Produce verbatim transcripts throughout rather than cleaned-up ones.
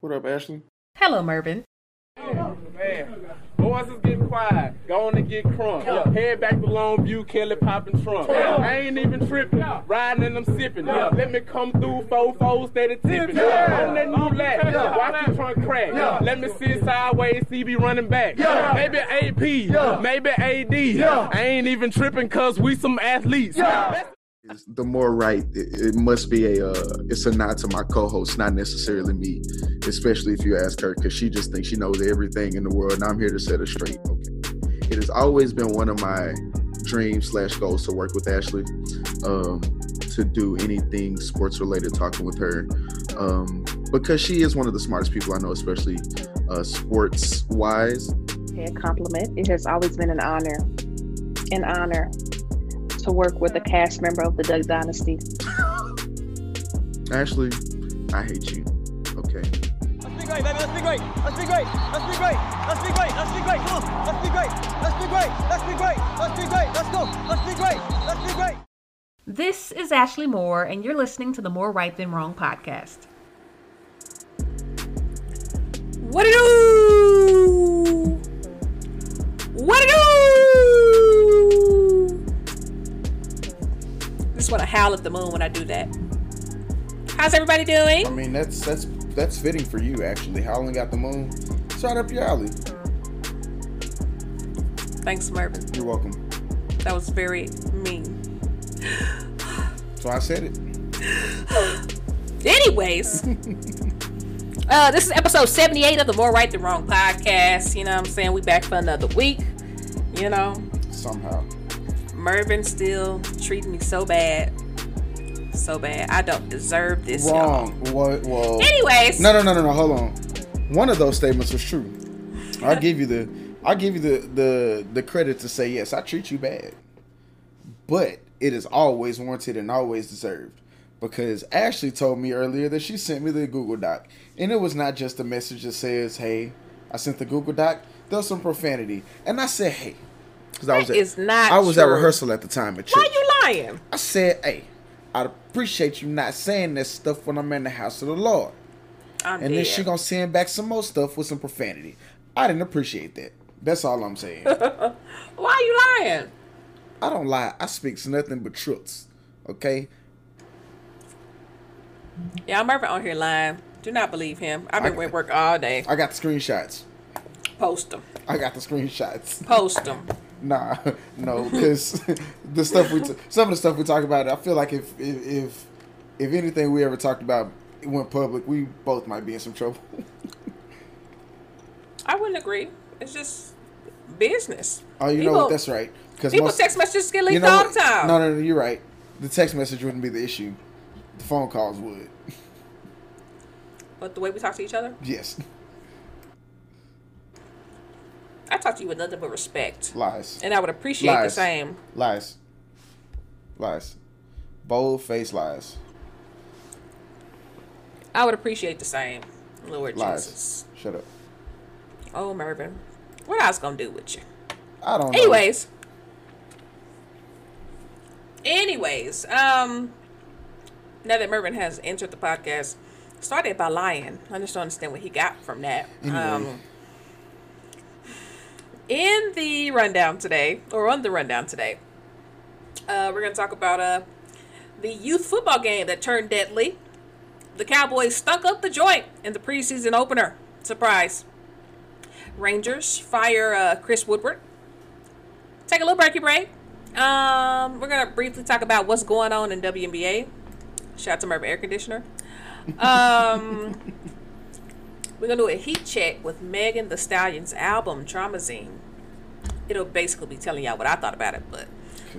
What up, Ashley? Hello, Mervin. Oh, man. Boys is getting quiet. Going to get crunk. Yeah. Head back to Longview, Kelly popping trunk. Yeah. I ain't even tripping. Yeah. Riding and I'm sipping. Yeah. Let me come through, four fours, steady tipping. Yeah. On that new lat. Yeah. Watch the trunk crack. Yeah. Let me sit sideways, C B running back. Yeah. Maybe A P. Yeah. Maybe A D. Yeah. I ain't even tripping because we some athletes. Yeah. The more right, it, it must be a, uh, it's a nod to my co-host, not necessarily me, especially if you ask her, because she just thinks she knows everything in the world, and I'm here to set her straight. Okay. It has always been one of my dreams slash goals to work with Ashley, um, to do anything sports-related, talking with her, um, because she is one of the smartest people I know, especially uh, sports-wise. A compliment. It has always been an honor, an honor. to work with a cast member of the Duck Dynasty. Ashley, I hate you. Okay. Let's be great, baby. Let's be great. Let's be great. Let's be great. Let's be great. Let's be great. Come on. Let's be great. Let's be great. Let's be great. Let's be great. Let's go. Let's be great. Let's be great. This is Ashley Moore, and you're listening to the More Right Than Wrong podcast. What do you do? What do you do? Just want to howl at the moon when I do that. How's everybody doing? I mean, that's that's that's fitting for you, actually. Howling at the moon, shot up your alley. Thanks, Mervin. You're welcome. That was very mean. So I said it. Anyways, uh, this is episode seventy-eight of the More Right Than Wrong podcast. You know what I'm saying? We back for another week. You know. Somehow. Mervin still treating me so bad. So bad. I don't deserve this. Wrong. Y'all. What? Well, anyways. No, no, no, no, no. Hold on. One of those statements was true. I'll give you the I'll give you the, the, the credit to say, yes, I treat you bad. But it is always warranted and always deserved. Because Ashley told me earlier that she sent me the Google Doc. And it was not just a message that says, hey, I sent the Google Doc. There's some profanity. And I said, hey. That I was at, is not I was true. At rehearsal at the time at church. Why you lying? I said, hey, I appreciate you not saying this stuff when I'm in the house of the Lord. I'm and dead. Then she gonna send back some more stuff with some profanity. I didn't appreciate that. That's all I'm saying. Why you lying? I don't lie. I speak nothing but truths. Okay? Yeah, I'm Mervin on here lying. Do not believe him. I've been at work all day. I got the screenshots. Post them. I got the screenshots. Post them. Nah, no, because the stuff we, t- some of the stuff we talk about, I feel like if, if if if anything we ever talked about went public, we both might be in some trouble. I wouldn't agree. It's just business. Oh, you people, know what? That's right. Because people most, text messages get leaked you know all the time. No, no, no, you're right. The text message wouldn't be the issue. The phone calls would. But the way we talk to each other? Yes. I talk to you with nothing but respect. Lies. And I would appreciate lies. The same. Lies. Lies. Bold face lies. I would appreciate the same. Lord lies. Jesus. Shut up. Oh, Mervin. What I was going to do with you? I don't know. Anyways. Anyways. Um, now that Mervin has entered the podcast, started by lying. I just don't understand what he got from that. Mm-hmm. Um. In the rundown today, or on the rundown today, uh, we're going to talk about uh, the youth football game that turned deadly. The Cowboys stunk up the joint in the preseason opener. Surprise. Rangers fire uh, Chris Woodward. Take a little breaky break. Um, we're going to briefly talk about what's going on in W N B A. Shout out to Merv Air Conditioner. Um... We're going to do a heat check with Megan Thee Stallion's album, Traumazine. It'll basically be telling y'all what I thought about it, but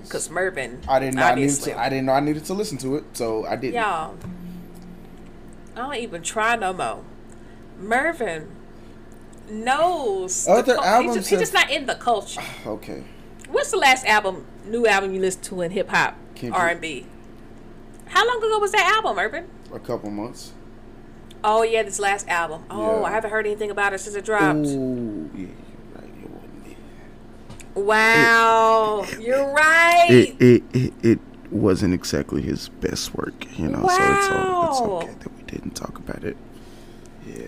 because Mervin, I didn't know I, needed to, I didn't know I needed to listen to it, so I didn't. Y'all, I don't even try no more. Mervin knows. Other the, albums. He's just, he's just not in the culture. Okay. What's the last album, new album you listened to in hip-hop, R and B? How long ago was that album, Mervin? A couple months. Oh, yeah, this last album. Oh, yeah. I haven't heard anything about it since it dropped. Ooh, yeah, you're right. It wasn't it. Wow, it, you're right. It, it it it wasn't exactly his best work, you know, wow. So it's, all, it's okay that we didn't talk about it. Yeah.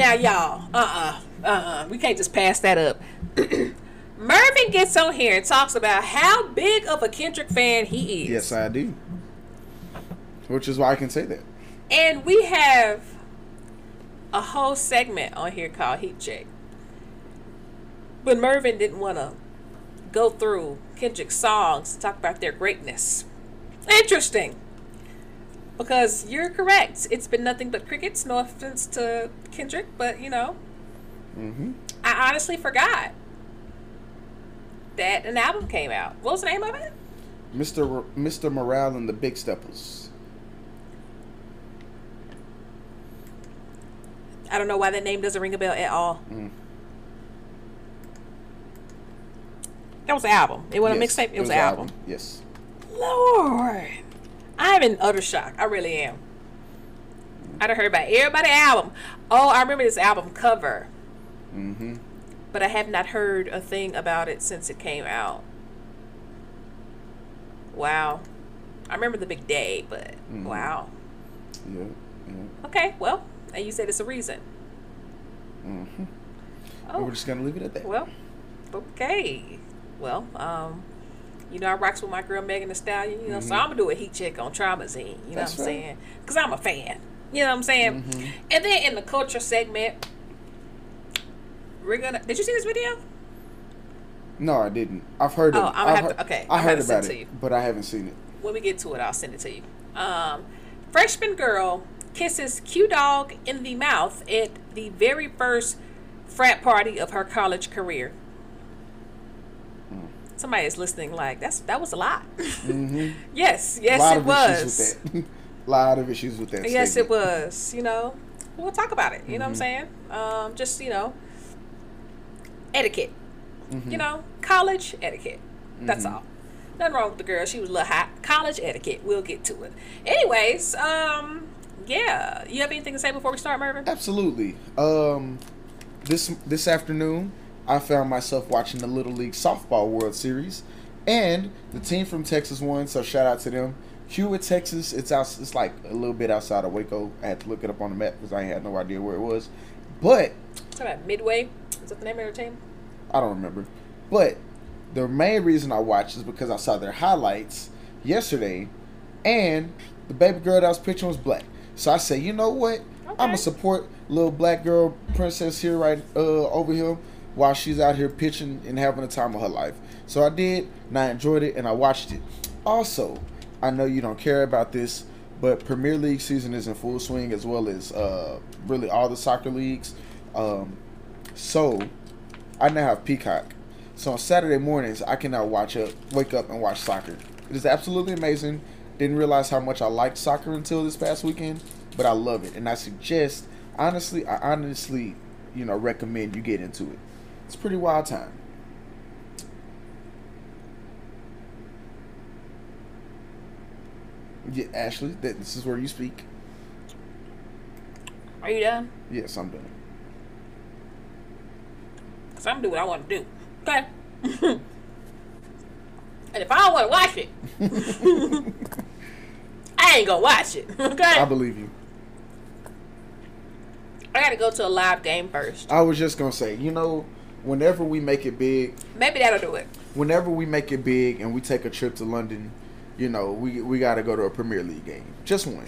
Now, y'all, uh-uh, uh-uh, we can't just pass that up. Mervin gets on here and talks about how big of a Kendrick fan he is. Yes, I do. Which is why I can say that. And we have a whole segment on here called Heat Check. But Mervin didn't want to go through Kendrick's songs to talk about their greatness. Interesting. Because you're correct. It's been nothing but crickets. No offense to Kendrick, but, you know, mm-hmm. I honestly forgot that an album came out. What was the name of it? Mister R- Mister Morale and the Big Steppers. I don't know why that name doesn't ring a bell at all. Mm. That was an album. It wasn't yes, a mixtape. It, it was, was an album. album. Yes. Lord. I'm in utter shock. I really am. I done heard about everybody's album. Oh, I remember this album cover. Mm-hmm. But I have not heard a thing about it since it came out. Wow. I remember the big day, but mm-hmm. wow. Yeah, yeah. Okay, well, and you said it's a reason. Mm-hmm. Oh. Well, we're just going to leave it at that. Well, okay. Well, um... you know, I rocks with my girl Megan Thee Stallion, you know, mm-hmm. so I'm going to do a heat check on Traumazine, you know That's what I'm right. saying? Because I'm a fan, you know what I'm saying? Mm-hmm. And then in the culture segment, we're going to... Did you see this video? No, I didn't. I've heard oh, it. Oh, I'm going to... Okay. I I'm heard about it, it but I haven't seen it. When we get to it, I'll send it to you. Um, freshman girl kisses Q-Dog in the mouth at the very first frat party of her college career. Somebody is listening like, that's that was a lot. Mm-hmm. yes, yes, lot it was. A lot of issues with that. Yes, statement. It was. You know, we'll talk about it. You mm-hmm. know what I'm saying? Um, just, you know, etiquette. Mm-hmm. You know, college etiquette. Mm-hmm. That's all. Nothing wrong with the girl. She was a little hot. College etiquette. We'll get to it. Anyways, um, yeah. You have anything to say before we start, Mervin? Absolutely. Um, this this afternoon, I found myself watching the Little League Softball World Series, and the team from Texas won, so shout out to them. Q at Texas, it's out, it's like a little bit outside of Waco. I had to look it up on the map because I had no idea where it was. But talking about Midway, is that the name of their team? I don't remember. But the main reason I watched is because I saw their highlights yesterday, and the baby girl that I was pitching was black. So I said, you know what? Okay. I'm gonna support little black girl princess here, right uh, over here. While she's out here pitching and having a time of her life. So I did, and I enjoyed it, and I watched it. Also, I know you don't care about this, but Premier League season is in full swing, as well as uh, really all the soccer leagues. Um, so I now have Peacock. So on Saturday mornings, I can now watch up, wake up and watch soccer. It is absolutely amazing. Didn't realize how much I liked soccer until this past weekend, but I love it. And I suggest, honestly, I honestly, you know, recommend you get into it. It's a pretty wild time. Yeah, Ashley, that, this is where you speak. Are you done? Yes, I'm done. Because I'm going to do what I want to do. Okay? And if I don't want to watch it, I ain't going to watch it. Okay? I believe you. I got to go to a live game first. I was just going to say, you know... Whenever we make it big, maybe that'll do it. Whenever we make it big and we take a trip to London, you know, we we gotta go to a Premier League game, just one.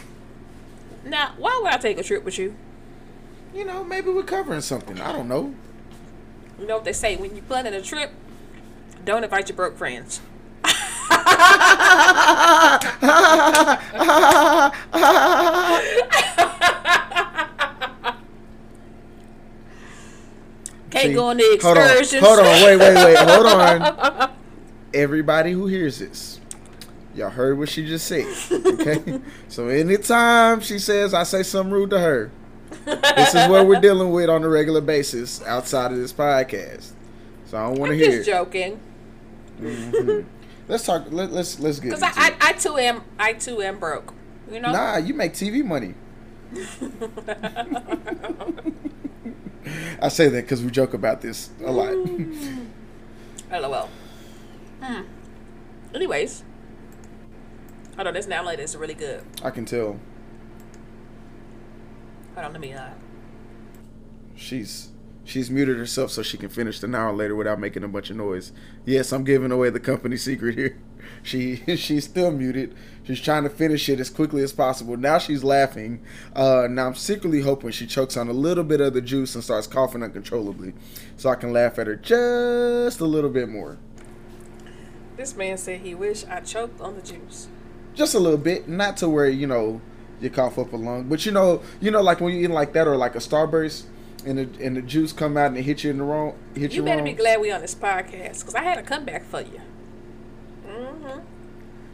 Now, why would I take a trip with you? You know, maybe we're covering something. I don't know. You know what they say when you planning a trip? Don't invite your broke friends. Can't See, go on the excursions. Hold on, hold on, wait, wait, wait, hold on. Everybody who hears this, y'all heard what she just said, okay? So anytime she says I say something rude to her, this is what we're dealing with on a regular basis outside of this podcast. So I don't want to hear. Just it. Joking. Mm-hmm. Let's talk. Let, let's let's get. Because I, I I too am I too am broke. You know. Nah, you make T V money. I say that because we joke about this a lot. Lol. Hmm. Anyways, hold on. This now later is really good. I can tell. Hold on. Let me. Uh, she's she's muted herself so she can finish an hour later without making a bunch of noise. Yes, I'm giving away the company secret here. She she's still muted. She's trying to finish it as quickly as possible. Now she's laughing. Uh, now I'm secretly hoping she chokes on a little bit of the juice and starts coughing uncontrollably, so I can laugh at her just a little bit more. This man said he wish I choked on the juice. Just a little bit, not to where, you know, you cough up a lung, but you know, you know, like when you eat like that or like a Starburst, and the and the juice come out and it hit you in the wrong. Hit you. You better wrong. Be glad we on this podcast, because I had a comeback for you. Mm-hmm.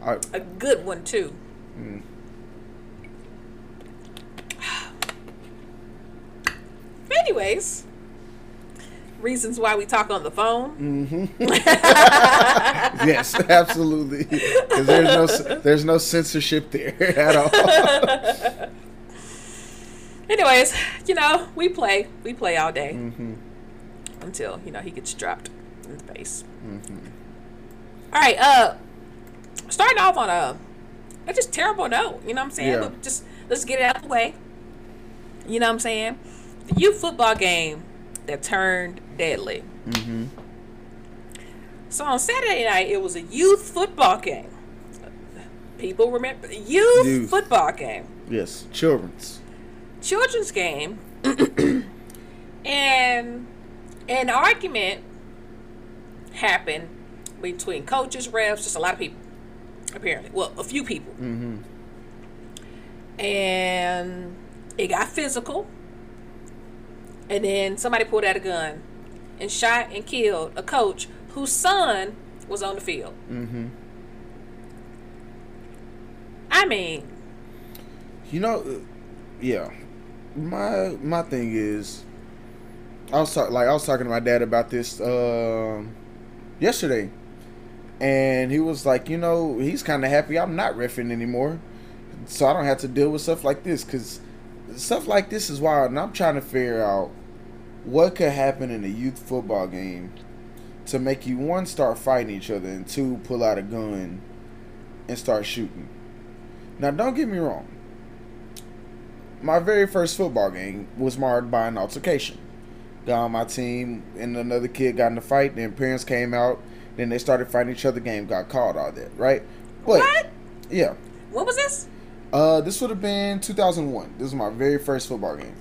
I, a good one too. Mm. Anyways, reasons why we talk on the phone. Mm-hmm. Yes, absolutely. Because there's no there's no censorship there at all. Anyways, you know, we play we play all day mm-hmm. until, you know, he gets dropped in the base. Mm-hmm. All right. Uh, starting off on a, a just terrible note. You know what I'm saying? Yeah. But just let's get it out of the way. You know what I'm saying? The youth football game that turned deadly. Mm-hmm. So on Saturday night, it was a youth football game. People remember youth, youth. football game. Yes, children's children's game, and an argument happened between coaches, refs, just a lot of people, apparently. Well, a few people. Mm-hmm. And it got physical. And then somebody pulled out a gun and shot and killed a coach whose son was on the field. Mm-hmm. I mean, you know, yeah. My my thing is, I was talk, like I was talking to my dad about this uh, yesterday. And he was like, you know, he's kind of happy I'm not reffing anymore, so I don't have to deal with stuff like this, because stuff like this is wild. And I'm trying to figure out what could happen in a youth football game to make you, one, start fighting each other, and two, pull out a gun and start shooting. Now, don't get me wrong. My very first football game was marred by an altercation. Got on my team and another kid got in a fight, then parents came out. Then they started fighting each other. Game got called, all that, right? But, what? Yeah. What was this? Uh, this would have been two thousand one. This was my very first football game.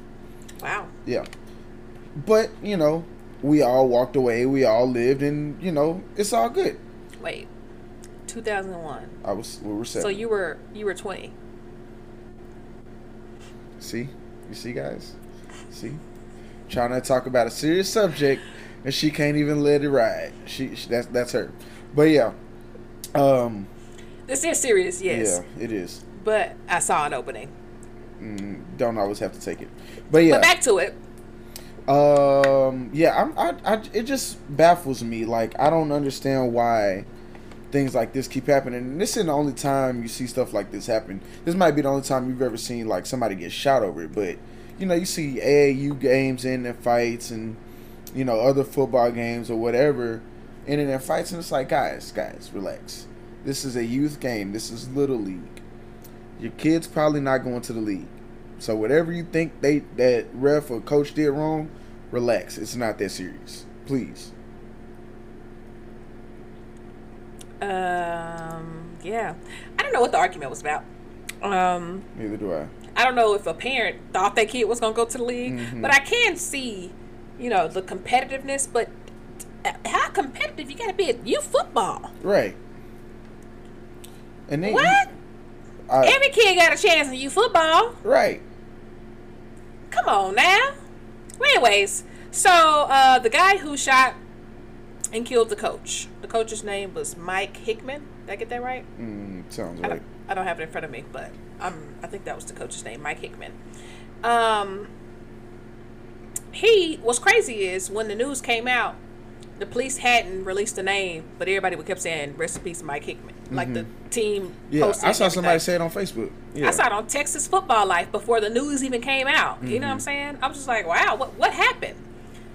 Wow. Yeah. But, you know, we all walked away. We all lived, and, you know, it's all good. Wait. two thousand one. I was. We were seven. So you were you were twenty. See? You see, guys? See? Trying to talk about a serious subject. And she can't even let it ride. She, she that's that's her. But yeah, um, this is serious. Yes. Yeah, it is. But I saw an opening. Mm, don't always have to take it. But yeah. But back to it. Um. Yeah. I'm. I, I. It just baffles me. Like, I don't understand why things like this keep happening. And this isn't the only time you see stuff like this happen. This might be the only time you've ever seen like somebody get shot over it. But you know, you see A A U games in and fights and, you know, other football games or whatever, and in their fights, and it's like, guys, guys, relax. This is a youth game. This is Little League. Your kid's probably not going to the league. So whatever you think they that ref or coach did wrong, relax. It's not that serious. Please. Um. Yeah. I don't know what the argument was about. Um. Neither do I. I don't know if a parent thought their kid was going to go to the league, mm-hmm. but I can see, you know, the competitiveness, but how competitive you gotta be at youth football? Right. And then what? You, I, Every kid got a chance in youth football. Right. Come on now. Well, anyways, so uh, the guy who shot and killed the coach, the coach's name was Mike Hickman. Did I get that right? Mm, sounds I right. I don't have it in front of me, but um, I think that was the coach's name, Mike Hickman. Um. He, what's crazy is when the news came out, the police hadn't released the name, but everybody kept saying, rest in peace, Mike Hickman. Mm-hmm. Like the team yeah, posted. Yeah, I saw everything. Somebody say it on Facebook. Yeah. I saw it on Texas Football Life before the news even came out. Mm-hmm. You know what I'm saying? I was just like, wow, what, what happened?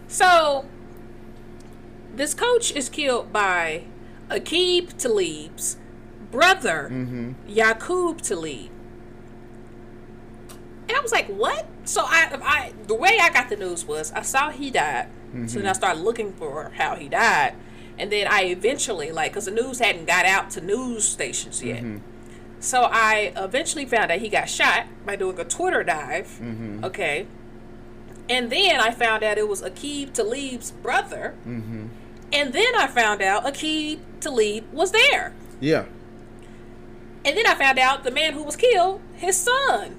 So, this coach is killed by Aqib Talib's brother, mm-hmm. Yaqub Talib. And I was like, what? So I, I the way I got the news was I saw he died. Mm-hmm. So then I started looking for how he died. And then I eventually, like, because the news hadn't got out to news stations yet. Mm-hmm. So I eventually found out he got shot by doing a Twitter dive. Mm-hmm. Okay. And then I found out it was Aqib Talib's brother. Mm-hmm. And then I found out Aqib Talib was there. Yeah. And then I found out the man who was killed, his son,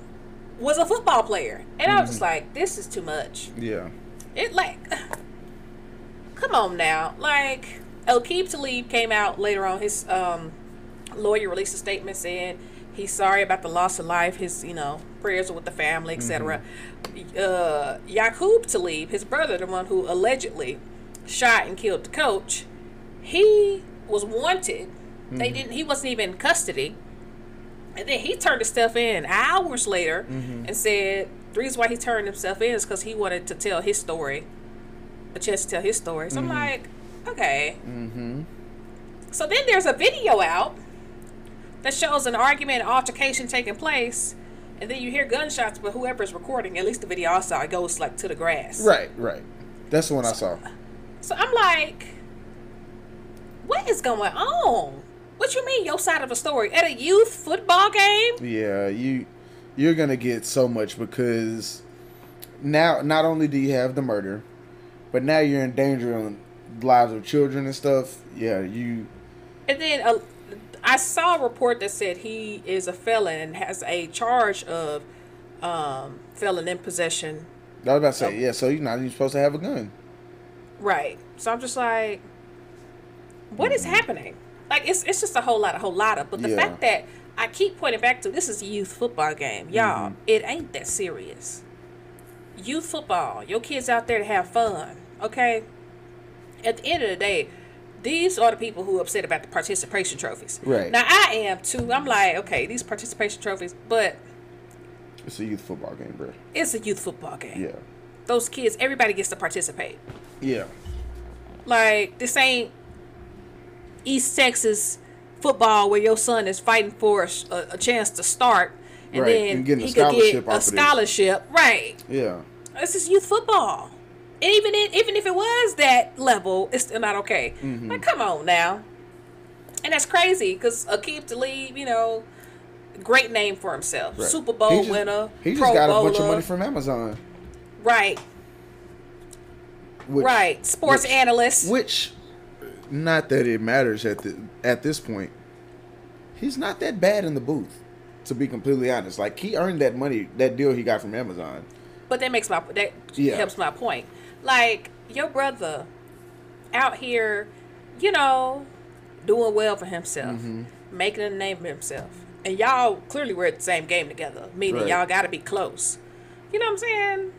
was a football player. And mm-hmm. I was just like, this is too much. Yeah. It, like, come on now. Like, Aqib Talib came out later on. His um, lawyer released a statement saying he's sorry about the loss of life. His, you know, prayers are with the family, et cetera. Mm-hmm. Uh, Yaqub Talib, his brother, the one who allegedly shot and killed the coach, he was wanted. Mm-hmm. They didn't. He wasn't even in custody. And then he turned his stuff in hours later mm-hmm. and said the reason why he turned himself in is because he wanted to tell his story, a chance to tell his story. So mm-hmm. I'm like, okay. Mm-hmm. So then there's a video out that shows an argument, an altercation taking place, and then you hear gunshots, but whoever's recording, at least the video I saw, it goes like to the grass. Right, right. That's the one so, I saw. So I'm like, what is going on? What you mean your side of a story at a youth football game? Yeah, you you're gonna get so much because now not only do you have the murder, but now you're endangering lives of children and stuff. Yeah, you. And then uh, I saw a report that said he is a felon and has a charge of um, felon in possession. I was about to say, yeah. So you're not even supposed to have a gun. Right. So I'm just like, what is happening? Like, it's it's just a whole lot, a whole lot of. But the yeah. fact that I keep pointing back to, this is a youth football game. Y'all, mm-hmm. it ain't that serious. Youth football, your kids out there to have fun, okay? At the end of the day, these are the people who are upset about the participation trophies. Right. Now, I am, too. I'm like, okay, these participation trophies, but... It's a youth football game, bro. It's a youth football game. Yeah. Those kids, everybody gets to participate. Yeah. Like, this ain't East Texas football where your son is fighting for a, a chance to start and right. then and he could get a scholarship. Right. Yeah. This is youth football. And even it, even if it was that level, it's still not okay. Mm-hmm. Like, come on now. And that's crazy because Aqib Talib, you know, great name for himself. Right. Super Bowl he just, winner. He just Pro got Bowler. A bunch of money from Amazon. Right. Which, right. Sports which, analyst. Which... Not that it matters at the, at this point. He's not that bad in the booth, to be completely honest. Like, he earned that money, that deal he got from Amazon. But that makes my that yeah. helps my point. Like, your brother out here, you know, doing well for himself, mm-hmm. making a name for himself, and y'all clearly were at the same game together, meaning right. y'all got to be close. You know what I'm saying?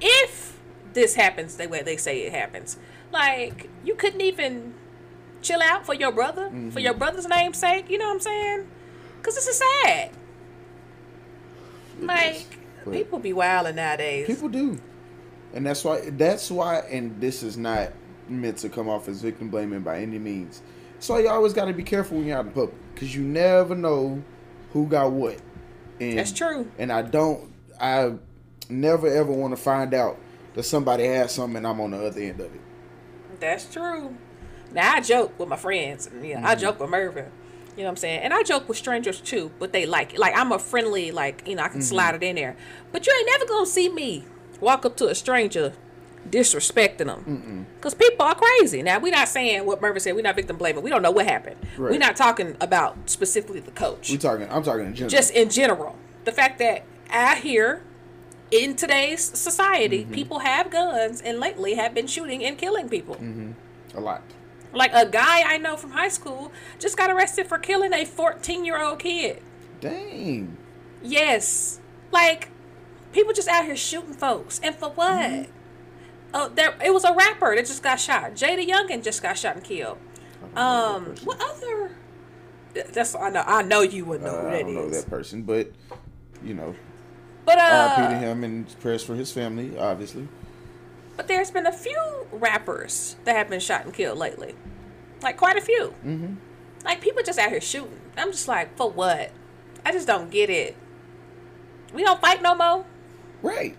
If this happens the way they say it happens. Like, you couldn't even chill out for your brother, mm-hmm. for your brother's name's sake. You know what I'm saying? Because this is sad. It like, is. People be wilding nowadays. People do. And that's why, that's why, and this is not meant to come off as victim blaming by any means. So you always got to be careful when you're out in public. Because you never know who got what. And, that's true. And I don't, I never ever want to find out that somebody has something and I'm on the other end of it. That's true. Now, I joke with my friends. And, you know, mm-hmm. I joke with Mervin. You know what I'm saying? And I joke with strangers, too, but they like it. Like, I'm a friendly, like, you know, I can mm-hmm. slide it in there. But you ain't never going to see me walk up to a stranger disrespecting them. Because people are crazy. Now, we're not saying what Mervin said. We're not victim blaming. We don't know what happened. Right. We're not talking about specifically the coach. We're talking, I'm talking in general. Just in general. The fact that I hear... In today's society, mm-hmm. people have guns and lately have been shooting and killing people. Mm-hmm. A lot. Like, a guy I know from high school just got arrested for killing a fourteen-year-old kid. Dang. Yes. Like, people just out here shooting folks. And for what? Mm-hmm. Oh, there, it was a rapper that just got shot. Jada Youngin just got shot and killed. Um, what other? That's I know. I know you would know uh, who that is. I don't know that person, but, you know. But uh, R I P to him and prayers for his family, obviously. But there's been a few rappers that have been shot and killed lately, like quite a few. Mm-hmm. Like, people just out here shooting. I'm just like, for what? I just don't get it. We don't fight no more, right?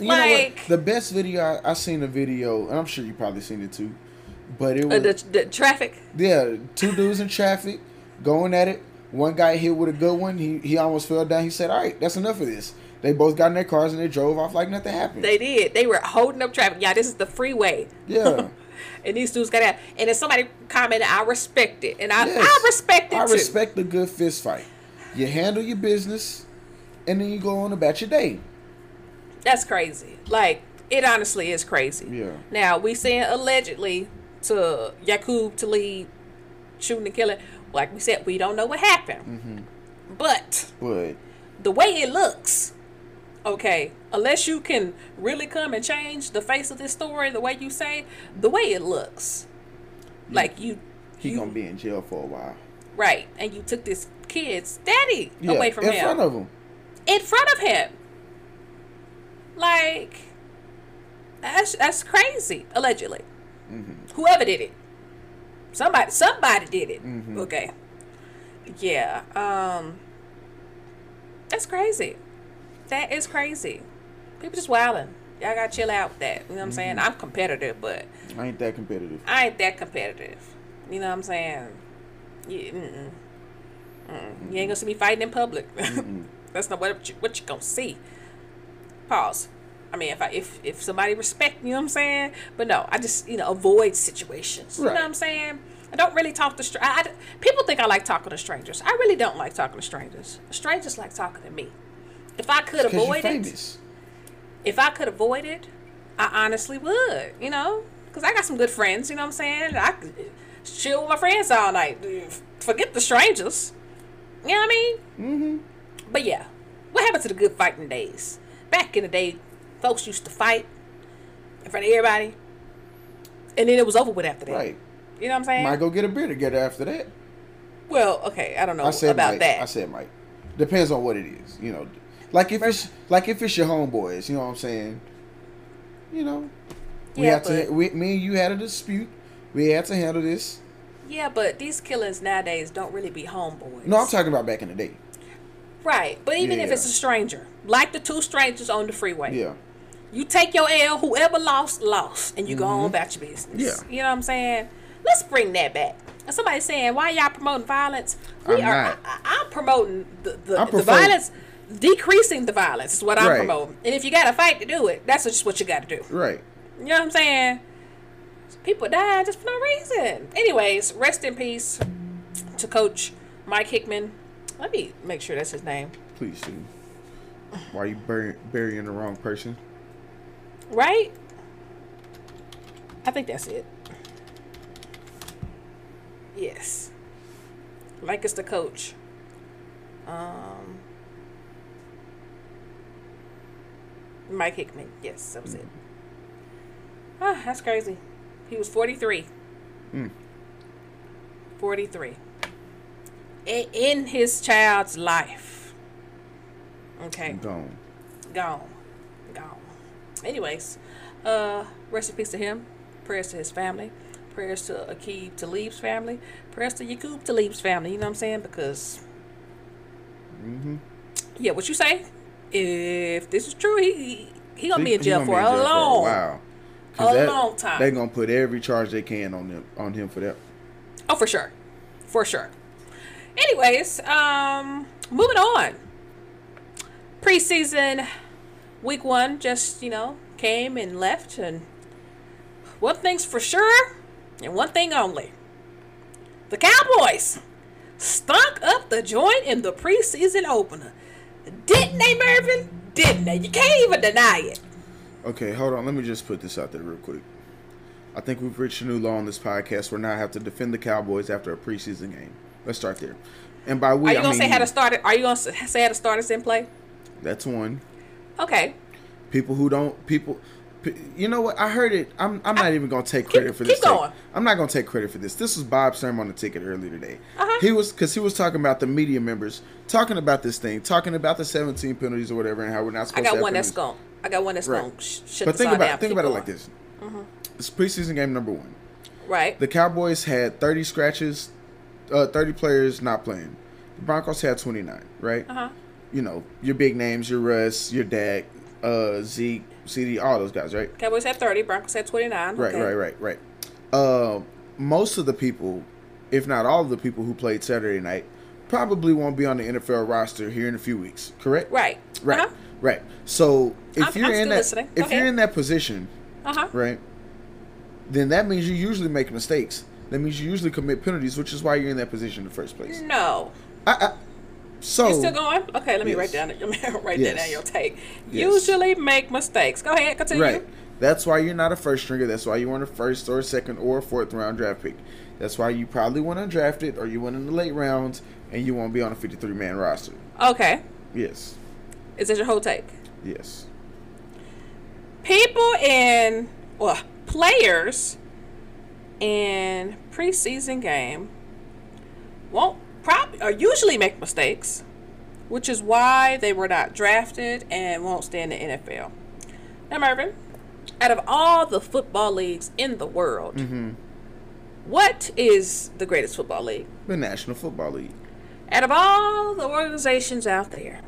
You like, know what? The best video I, I seen a video, and I'm sure you probably seen it too, but it was uh, the, the traffic. Yeah, two dudes in traffic going at it. One guy hit with a good one. He he almost fell down. He said, "All right, that's enough of this." They both got in their cars and they drove off like nothing happened. They did. They were holding up traffic. Yeah, this is the freeway. Yeah. And these dudes got out. And then somebody commented, "I respect it," and I yes, I respect it. I too. respect the good fist fight. You handle your business, and then you go on about your day. That's crazy. Like, it honestly is crazy. Yeah. Now, we saying allegedly to Yaqub Talib shooting and killing. Like we said, we don't know what happened. Mm-hmm. But what? The way it looks, okay, unless you can really come and change the face of this story, the way you say, the way it looks, yeah. like you, he you, gonna be in jail for a while, right? And you took this kid's daddy yeah, away from in him, in front of him, in front of him. Like, that's that's crazy. Allegedly, mm-hmm. whoever did it, somebody somebody did it. Mm-hmm. Okay, yeah, um, that's crazy. That is crazy. People just wilding. Y'all gotta chill out with that. You know what I'm mm-hmm. saying? I'm competitive, but I ain't that competitive. I ain't that competitive. You know what I'm saying? Yeah, mm-mm. Mm-mm. Mm-mm. You ain't gonna see me fighting in public. That's not what you, what you gonna see. Pause. I mean, if I if if somebody respect, you know what I'm saying? But no, I just you know avoid situations. Right. You know what I'm saying? I don't really talk to str- I, I, people think I like talking to strangers. I really don't like talking to strangers. Strangers like talking to me. If I could avoid it, if I could avoid it, I honestly would, you know, because I got some good friends, you know what I'm saying? I could chill with my friends all night. Forget the strangers. You know what I mean? Mm-hmm. But yeah, what happened to the good fighting days? Back in the day, folks used to fight in front of everybody, and then it was over with after that. Right. You know what I'm saying? Might go get a beer together after that. Well, okay, I don't know I said about Mike. that. I said Mike. Depends on what it is, you know. Like if it's like if it's your homeboys, you know what I'm saying? You know, we yeah, have to. We, me and you had a dispute. We had to handle this. Yeah, but these killings nowadays don't really be homeboys. No, I'm talking about back in the day. Right, but even yeah. if it's a stranger, like the two strangers on the freeway. Yeah. You take your L. Whoever lost, lost, and you mm-hmm. go on about your business. Yeah. You know what I'm saying? Let's bring that back. And somebody's saying, "Why y'all promoting violence?" We I'm are. Not. I, I, I'm promoting the the, I'm the violence. Decreasing the violence is what I'm right. promoting. And if you got to fight to do it, that's just what you got to do. Right. You know what I'm saying? People die just for no reason. Anyways, rest in peace to Coach Mike Hickman. Let me make sure that's his name. Please do. Why are you bur- burying the wrong person? Right? I think that's it. Yes. Like it's the coach. Um... Mike Hickman. Yes, that was it. Ah, oh, that's crazy. He was forty-three. Mm. forty-three. In, in his child's life. Okay. Gone. Gone. Gone. Anyways, uh, rest in peace to him. Prayers to his family. Prayers to Aqib Talib's family. Prayers to Yaqub Talib's family. You know what I'm saying? Because... Mm-hmm. Yeah, what you say? If this is true, he he gonna be in jail, for, be in jail a long, for a long, a that, long time. They gonna put every charge they can on them on him for that. Oh, for sure, for sure. Anyways, um, moving on. Preseason week one just you know came and left, and one thing's for sure, and one thing only: the Cowboys stunk up the joint in the preseason opener. Didn't they, Mervin? Didn't they? You can't even deny it. Okay, hold on. Let me just put this out there real quick. I think we've reached a new law on this podcast where now I have to defend the Cowboys after a preseason game. Let's start there. And by we, are you gonna I mean, say how to start it? Are you gonna say how to start us in play? That's one. Okay. People who don't people, you know what? I heard it. I'm I'm not I, even gonna take credit keep, for this. Keep going. Take. I'm not gonna take credit for this. This was Bob Sermon on the ticket earlier today. Uh-huh. He was because he was talking about the media members. Talking about this thing, talking about the seventeen penalties or whatever, and how we're not supposed to. I got to have one penalties. that's gone. I got one that's right. gone. Sh- shut but think about down. think Keep about going. it like this. Mm-hmm. It's preseason game number one. Right. The Cowboys had thirty scratches, uh, thirty players not playing. The Broncos had twenty-nine. Right. Uh huh. You know your big names, your Russ, your Dak, uh, Zeke, CeeDee, all those guys, right? Cowboys had thirty, Broncos had twenty-nine. Right, okay. right, right, right. Uh, most of the people, if not all of the people who played Saturday night, probably won't be on the N F L roster here in a few weeks, correct? Right. Right, uh-huh. right. So if, I'm, you're, I'm in that, if you're in that position, uh-huh. right, then that means you usually make mistakes. That means you usually commit penalties, which is why you're in that position in the first place. No. I... I So, you still going? Okay, let me yes. write down write yes. that down your take. Yes. Usually make mistakes. Go ahead, continue. Right. That's why you're not a first stringer. That's why you want a first or second or fourth round draft pick. That's why you probably went undrafted or you went in the late rounds and you won't be on a fifty-three man roster. Okay. Yes. Is that your whole take? Yes. People in, well, players in preseason game won't Probably, or usually make mistakes, which is why they were not drafted and won't stay in the N F L. Now, Mervin, out of all the football leagues in the world, mm-hmm. what is the greatest football league? The National Football League. Out of all the organizations out there,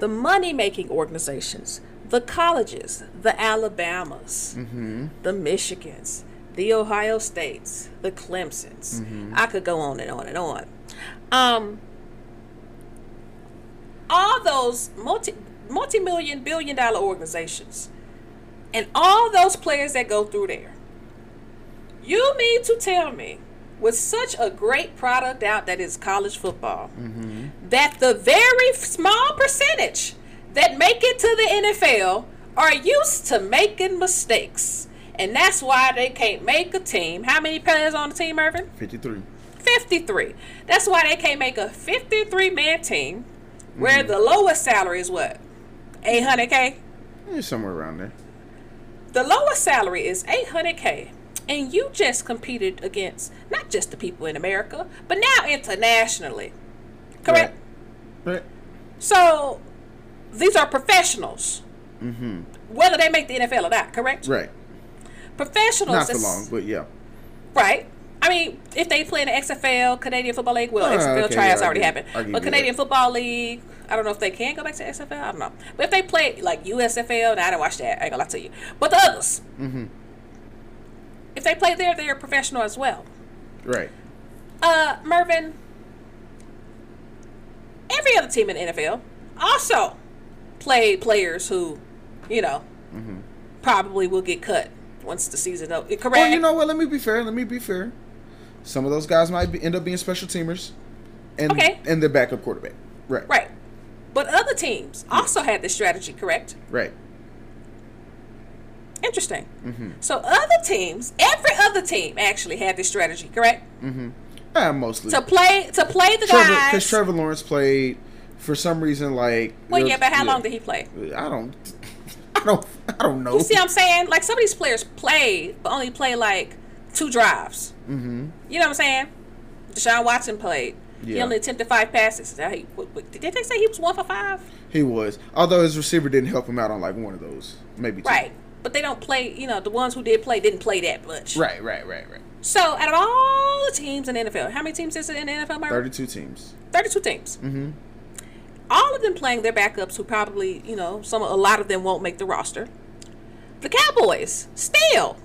the money-making organizations, the colleges, the Alabamas, mm-hmm. the Michigans, the Ohio States, the Clemsons. Mm-hmm. I could go on and on and on. Um, all those multi, multi-million, billion-dollar organizations and all those players that go through there, you mean to tell me, with such a great product out that is college football, mm-hmm. that the very small percentage that make it to the N F L are used to making mistakes? And that's why they can't make a team. How many players on the team, Irvin? fifty-three. fifty-three. That's why they can't make a fifty-three man team where mm-hmm. the lowest salary is what? eight hundred K? Yeah, somewhere around there. The lowest salary is eight hundred K. And you just competed against not just the people in America, but now internationally. Correct? Right. Right. So these are professionals. Mm-hmm. Whether they make the N F L or not, correct? Right. Professionals. Not for long, but yeah. Right. I mean, if they play in the X F L, Canadian Football League, well, uh, X F L okay, tryouts yeah, already happened. But Canadian Football League, I don't know if they can go back to X F L. I don't know. But if they play, like, U S F L, nah, I didn't watch that. I ain't gonna lie to you. But the others, mm-hmm. if they play there, they're professional as well. Right. Uh, Mervin, every other team in the N F L also play players who, you know, mm-hmm. probably will get cut once the season up, correct? Well, you know what? Let me be fair. Let me be fair. Some of those guys might be, end up being special teamers, and okay. and their backup quarterback, right? Right. But other teams yes. also had this strategy, correct? Right. Interesting. Mm-hmm. So other teams, every other team actually had this strategy, correct? Mm-hmm. Yeah, mostly to play to play the Trevor, guys. Because Trevor Lawrence played for some reason, like well, yeah, but how yeah. long did he play? I don't. I don't, I don't know. You see what I'm saying? Like, some of these players play, but only play, like, two drives. Mm-hmm. You know what I'm saying? Deshaun Watson played. Yeah. He only attempted five passes. Did they say he was one for five? He was. Although his receiver didn't help him out on, like, one of those. Maybe two. Right. But they don't play, you know, the ones who did play didn't play that much. Right, right, right, right. So, out of all the teams in the N F L, how many teams is it in the N F L, Mark? thirty-two teams. thirty-two teams. Mm-hmm. All of them playing their backups who probably, you know, some a lot of them won't make the roster. The Cowboys still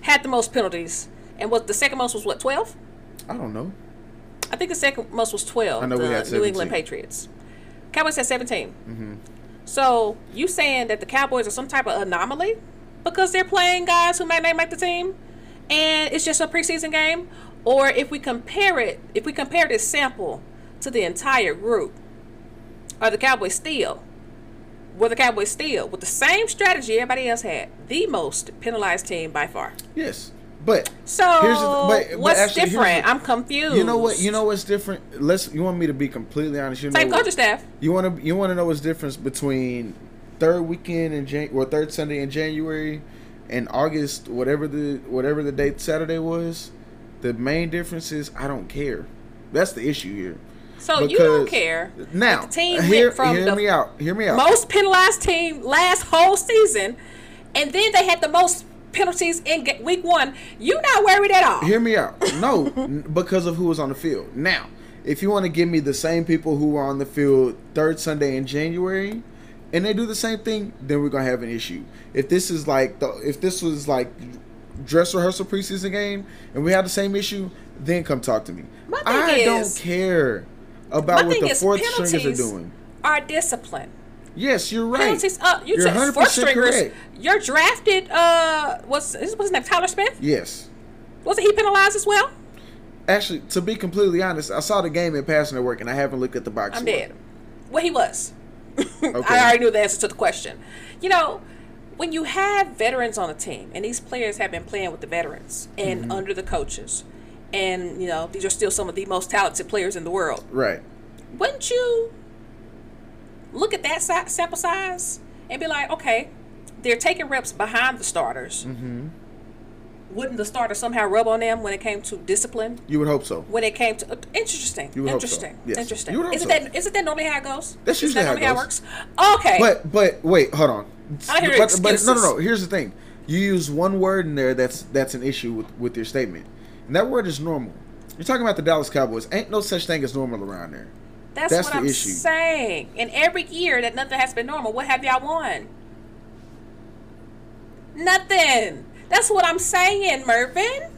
had the most penalties. And what the second most was what, twelve? I don't know. I think the second most was twelve. I know the we had seventeen. New England Patriots. Cowboys had seventeen. Mm-hmm. So you saying that the Cowboys are some type of anomaly because they're playing guys who might not make the team and it's just a preseason game? Or if we compare it, if we compare this sample to the entire group, Are the Cowboys still? Were the Cowboys still with the same strategy everybody else had? The most penalized team by far. Yes, but so here's the, but, but what's actually, different? The, I'm confused. You know what? You know what's different? Let's. You want me to be completely honest? You know Same coaching staff. You want to. You want to know what's difference between third weekend in Jan or third Sunday in January and August, whatever the whatever the date Saturday was. The main difference is I don't care. That's the issue here. So because you don't care. Now, the team hear, went from hear the me out. Hear me out. Most penalized team last whole season, and then they had the most penalties in week one. You're not worried at all. Hear me out. No, because of who was on the field. Now, if you want to give me the same people who were on the field third Sunday in January and they do the same thing, then we're gonna have an issue. If this is like the, if this was like dress rehearsal preseason game and we had the same issue, then come talk to me. My thing I is, don't care about what the fourth stringers are doing. Are discipline. Yes, you're right. Penalties up. You you're one hundred percent fourth stringers, correct. You're drafted. Uh, what's what's his name? Tyler Smith. Yes. Wasn't he penalized as well? Actually, to be completely honest, I saw the game in passing network, and I haven't looked at the box. I'm dead. Well, he was. Okay. I already knew the answer to the question. You know, when you have veterans on a team, and these players have been playing with the veterans and mm-hmm. under the coaches, and, you know, these are still some of the most talented players in the world. Right. Wouldn't you look at that si- sample size and be like, okay, they're taking reps behind the starters. Mm-hmm. Wouldn't the starter somehow rub on them when it came to discipline? You would hope so. When it came to... Uh, interesting. You would interesting. Hope so. Yes. Interesting. You would hope isn't, so. that, isn't that normally how it goes? That's usually that how, it how it works. Okay. But, but wait, hold on. I hear but, but, no, no, no. Here's the thing. You use one word in there that's that's an issue with, with your statement. And that word is normal. You're talking about the Dallas Cowboys. Ain't no such thing as normal around there. That's, that's what the I'm issue. saying. And every year that nothing has been normal, what have y'all won? Nothing. That's what I'm saying, Mervin.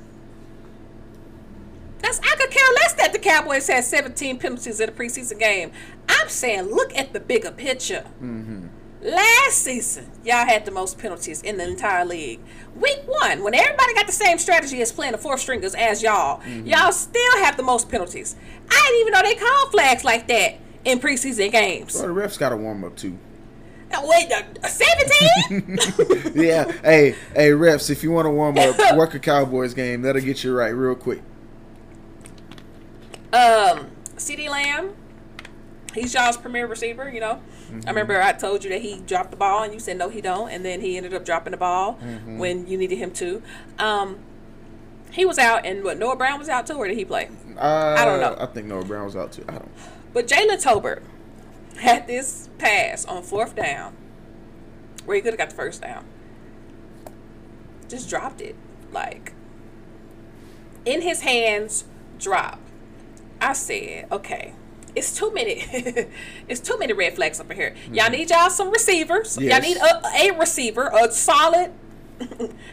That's I could care less that the Cowboys had seventeen penalties in a preseason game. I'm saying look at the bigger picture. Mm-hmm. Last season, y'all had the most penalties in the entire league. Week one, when everybody got the same strategy as playing the fourth stringers as y'all, mm-hmm. y'all still have the most penalties. I didn't even know they called flags like that in preseason games. Well, the refs got to warm up, too. Wait, seventeen? Yeah. Hey, hey, refs, if you want to warm up, work a Cowboys game. That'll get you right real quick. Um, CeeDee Lamb, he's y'all's premier receiver, you know. Mm-hmm. I remember I told you that he dropped the ball, and you said, no, he don't. And then he ended up dropping the ball mm-hmm. when you needed him to. Um, he was out, and what, Noah Brown was out too, or did he play? Uh, I don't know. I think Noah Brown was out too. I don't know. But Jalen Tolbert had this pass on fourth down where he could have got the first down. Just dropped it. Like, in his hands, drop. I said, okay, it's too many. It's too many red flags up in here. Mm-hmm. Y'all need y'all some receivers. Yes. Y'all need a, a receiver, a solid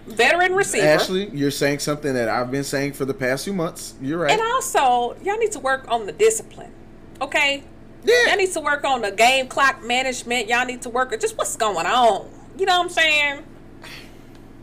veteran receiver. Ashley, you're saying something that I've been saying for the past few months. You're right. And also, y'all need to work on the discipline. Okay? Yeah. Y'all need to work on the game clock management. Y'all need to work on just what's going on. You know what I'm saying?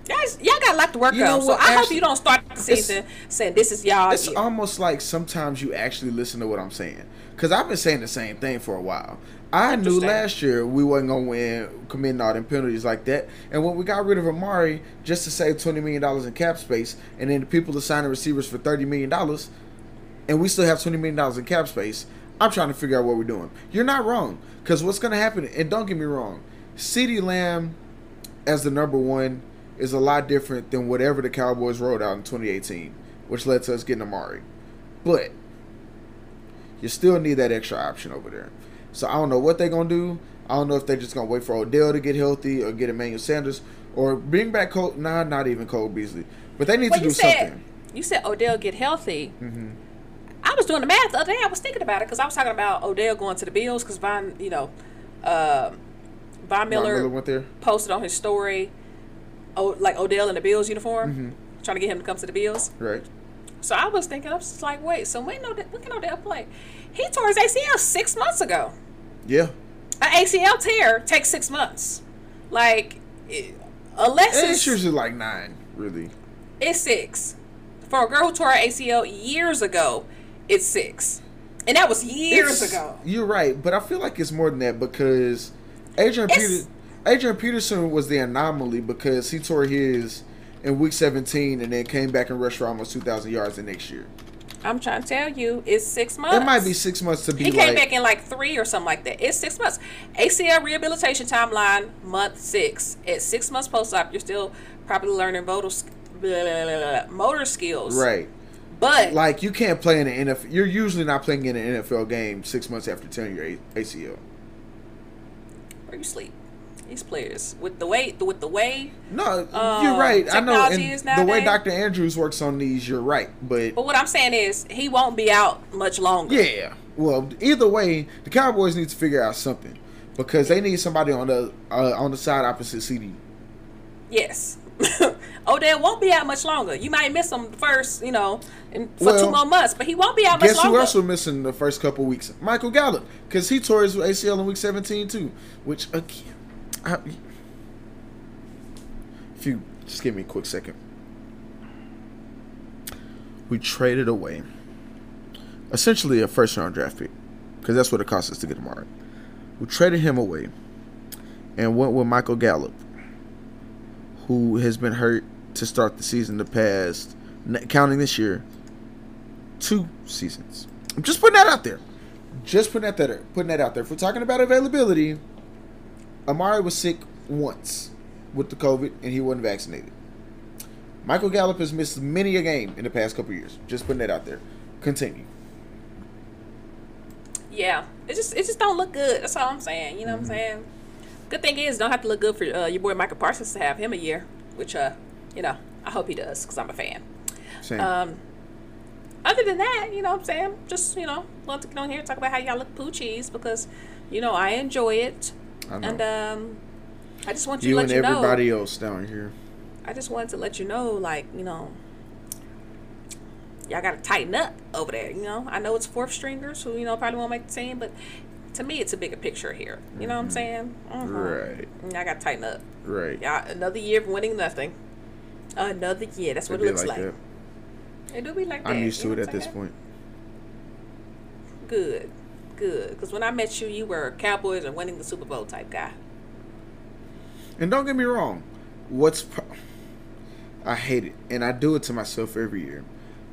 Y'all, y'all got a lot to work you know on. What, so I actually, hope you don't start the season saying this is y'all. It's year. Almost like sometimes you actually listen to what I'm saying. Because I've been saying the same thing for a while. I knew last year we wasn't going to win committing all them penalties like that. And when we got rid of Amari just to save twenty million dollars in cap space, and then the people are signing receivers for thirty million dollars, and we still have twenty million dollars in cap space, I'm trying to figure out what we're doing. You're not wrong, because what's going to happen, and don't get me wrong, CeeDee Lamb as the number one is a lot different than whatever the Cowboys rolled out in twenty eighteen, which led to us getting Amari. But you still need that extra option over there. So I don't know what they're going to do. I don't know if they're just going to wait for Odell to get healthy or get Emmanuel Sanders or bring back Cole. Nah, not even Cole Beasley. But they need well, to do you said, something. You said Odell get healthy. Mm-hmm. I was doing the math the other day. I was thinking about it because I was talking about Odell going to the Bills because Von, you know, uh, Von Miller, Miller went there. Posted on his story, oh, like Odell in the Bills uniform, mm-hmm. trying to get him to come to the Bills. Right. So I was thinking, I was just like, wait, so when, when can Odell play? He tore his A C L six months ago. Yeah. An A C L tear takes six months. Like, it, unless and it's... It's usually like nine, really. It's six. For a girl who tore her A C L years ago, it's six. And that was years it's, ago. You're right, but I feel like it's more than that because Adrian, Peter, Adrian Peterson was the anomaly because he tore his in week seventeen and then came back and rushed for almost two thousand yards the next year. I'm trying to tell you, it's six months. It might be six months to be like... He came like, back in like three or something like that. It's six months. A C L rehabilitation timeline, month six. At six months post-op, you're still probably learning motor, motor skills. Right. But like you can't play in the N F L. You're usually not playing in an N F L game six months after tearing your A C L. Or you sleep. These players with the way with the way. No, uh, you're right. I know and the way Doctor Andrews works on these. You're right, but but what I'm saying is he won't be out much longer. Yeah. Well, either way, the Cowboys need to figure out something because they need somebody on the uh, on the side opposite CeeDee. Yes. Odell won't be out much longer. You might miss him first, you know, in, for well, two more months, but he won't be out much longer. Guess who else was missing the first couple weeks? Michael Gallup, because he tore his A C L in week seventeen too. Which again, I, if you just give me a quick second, we traded away essentially a first round draft pick because that's what it cost us to get Amari. We traded him away and went with Michael Gallup, who has been hurt to start the season the past, counting this year, two seasons. I'm just putting that out there. Just putting that there. Putting that out there. If we're talking about availability, Amari was sick once with the COVID, and he wasn't vaccinated. Michael Gallup has missed many a game in the past couple years. Just putting that out there. Continue. Yeah, it just it just don't look good. That's all I'm saying. You know mm-hmm. what I'm saying? Good thing is, don't have to look good for uh, your boy Michael Parsons to have him a year, which, uh, you know, I hope he does because I'm a fan. Same. Um, other than that, you know what I'm saying? Just, you know, love to get on here and talk about how y'all look poochies because, you know, I enjoy it. I know. And um, I just want you, you to let you know. You and everybody else down here. I just wanted to let you know, like, you know, y'all got to tighten up over there, you know? I know it's fourth stringers who, you know, probably won't make the team, but to me, it's a bigger picture here. You know what I'm saying? Mm-hmm. Right. Y'all got to tighten up. Right. Y'all, another year of winning nothing. Another year. That's what it, it looks like. like. It do be like I'm that. I'm used to you it at this point. Good. Good. Because when I met you, you were Cowboys and winning the Super Bowl type guy. And don't get me wrong. What's... Pro- I hate it. And I do it to myself every year.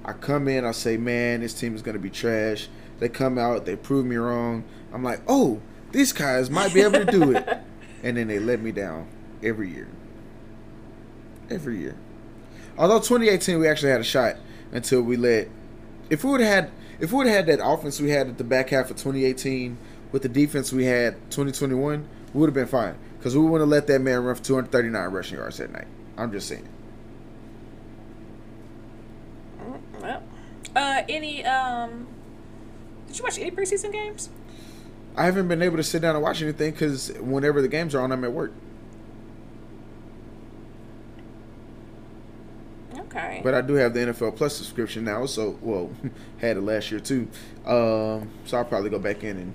I come in, I say, man, this team is going to be trash. They come out, they prove me wrong. I'm like, oh, these guys might be able to do it. And then they let me down every year. Every year. Although twenty eighteen, we actually had a shot until we let. If we would have had, if we would have had that offense we had at the back half of twenty eighteen with the defense we had twenty twenty-one, we would have been fine because we wouldn't have let that man run for two hundred thirty-nine rushing yards that night. I'm just saying. Well, uh, any um. Did you watch any preseason games? I haven't been able to sit down and watch anything because whenever the games are on, I'm at work. Okay. But I do have the N F L Plus subscription now, so, well, had it last year too. Um, so I'll probably go back in and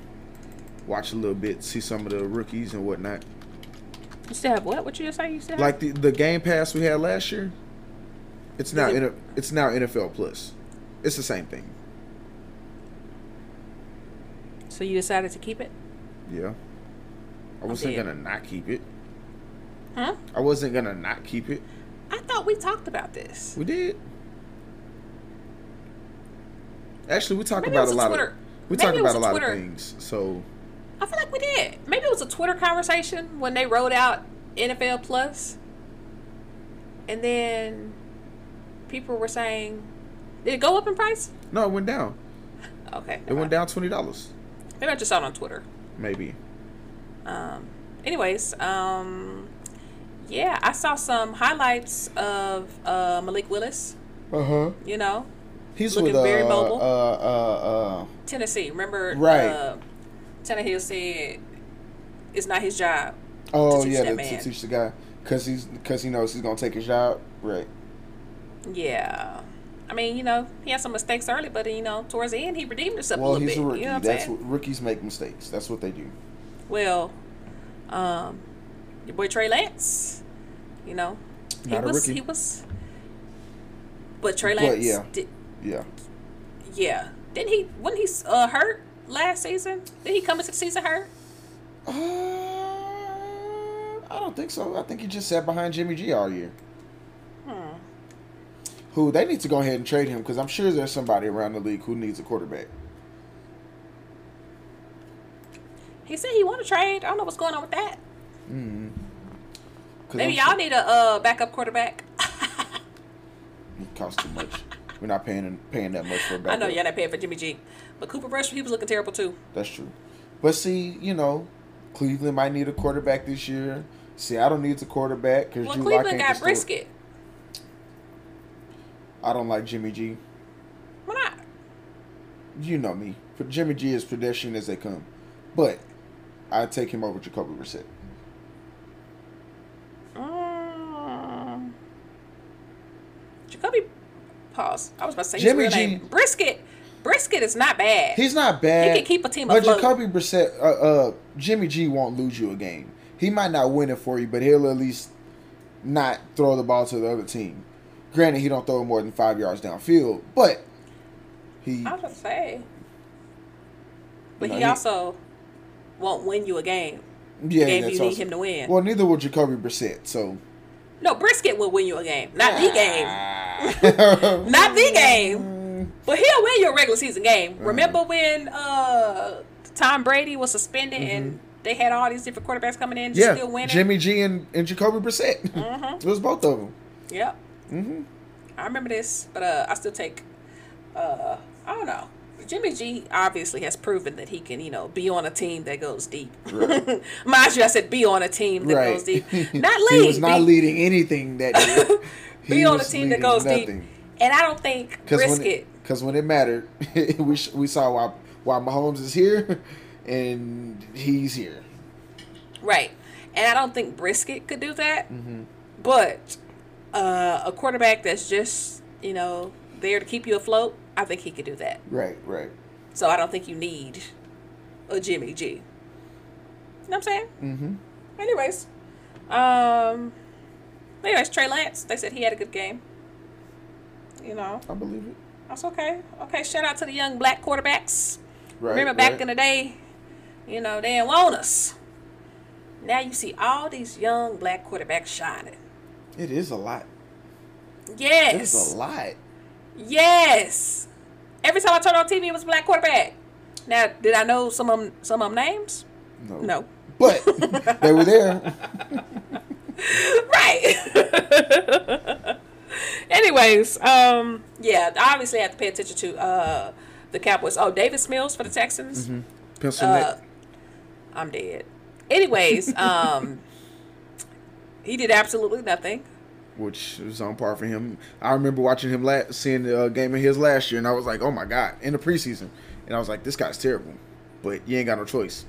watch a little bit, see some of the rookies and whatnot. You still have what? What you just say? You still have? Like the, the Game Pass we had last year, it's now, it- it's now N F L Plus. It's the same thing. So you decided to keep it? Yeah. I wasn't going to not keep it. Huh? I wasn't going to not keep it. I thought we talked about this. We did. Actually, we talked about a lot of we talked about a lot of things. So I feel like we did. Maybe it was a Twitter conversation when they rolled out N F L Plus. And then people were saying, did it go up in price? No, it went down. Okay. It went down twenty dollars. Maybe I just saw it on Twitter. Maybe. Um. Anyways, um, yeah, I saw some highlights of uh, Malik Willis. Uh huh. You know, he's looking with, very uh, mobile. Uh, uh, uh, Tennessee. Remember, right? Uh, Tannehill said it's not his job. Oh to teach yeah, that to, man. to teach the guy because he's because he knows he's gonna take his job, right? Yeah. I mean, you know, he had some mistakes early, but, you know, towards the end, he redeemed himself well, a little bit. Well, he's a rookie. You know what That's what rookies make mistakes. That's what they do. Well, um, your boy Trey Lance, you know, he Not was, a rookie. he was, but Trey Lance, but yeah, did, yeah, yeah. Didn't he? Wasn't he uh, hurt last season? Did he come into the season hurt? Uh, I don't think so. I think he just sat behind Jimmy G all year. Hmm. Who they need to go ahead and trade him because I'm sure there's somebody around the league who needs a quarterback. He said he want to trade. I don't know what's going on with that. Mm-hmm. Maybe I'm y'all sure. need a uh, backup quarterback. It costs too much. We're not paying paying that much for a backup. I know y'all not paying for Jimmy G, but Cooper Rush he was looking terrible too. That's true, but see, you know, Cleveland might need a quarterback this year. Seattle needs a quarterback because well, Cleveland got Brissett. I don't like Jimmy G. Why not? You know me. Jimmy G is pedestrian as they come. But I'd take him over Jacoby Brissett. Mm. Jacoby, pause. I was about to say Jimmy his real G. name. Brisket. Brisket is not bad. He's not bad. He can keep a team afloat. But Jacoby Brissett, uh, uh, Jimmy G won't lose you a game. He might not win it for you, but he'll at least not throw the ball to the other team. Granted, he don't throw more than five yards downfield, but he. I was gonna say, but know, he, he also won't win you a game. Yeah, the game that's you need awesome. him to win. Well, neither will Jacoby Brissett. So. No, Brisket will win you a game, not the game, not the game. But he'll win you a regular season game. Mm. Remember when uh, Tom Brady was suspended mm-hmm. and. They had all these different quarterbacks coming in, just yeah, still winning. Jimmy G and, and Jacoby Brissett. Mm-hmm. It was both of them. Yep. Mm-hmm. I remember this, but uh, I still take. Uh, I don't know. Jimmy G obviously has proven that he can, you know, be on a team that goes deep. Right. Mind you, I said be on a team that right. goes deep, not lead. He was not be, leading anything that. Deep. Be on a team that goes nothing. deep, and I don't think risk it. Because when it mattered, we we saw why why Mahomes is here. And he's here. Right. And I don't think Brisket could do that. Mm-hmm. But uh, a quarterback that's just, you know, there to keep you afloat, I think he could do that. Right, right. So I don't think you need a Jimmy G. You know what I'm saying? Mm-hmm. Anyways. Um, anyways, Trey Lance, they said he had a good game. You know. I believe it. That's okay. Okay, shout out to the young black quarterbacks. Right, Remember back right. in the day? You know, they didn't want us. Now you see all these young black quarterbacks shining. It is a lot. Yes. It's a lot. Yes. Every time I turned on T V, it was a black quarterback. Now, did I know some of them, some of them names? No. No. But they were there. Right. Anyways, um, yeah, obviously I have to pay attention to uh, the Cowboys. Oh, Davis Mills for the Texans. Mm-hmm. Uh, I'm dead. Anyways, um, he did absolutely nothing, which was on par for him. I remember watching him last, seeing the uh, game of his last year, and I was like, "Oh my god!" In the preseason, and I was like, "This guy's terrible," but you ain't got no choice.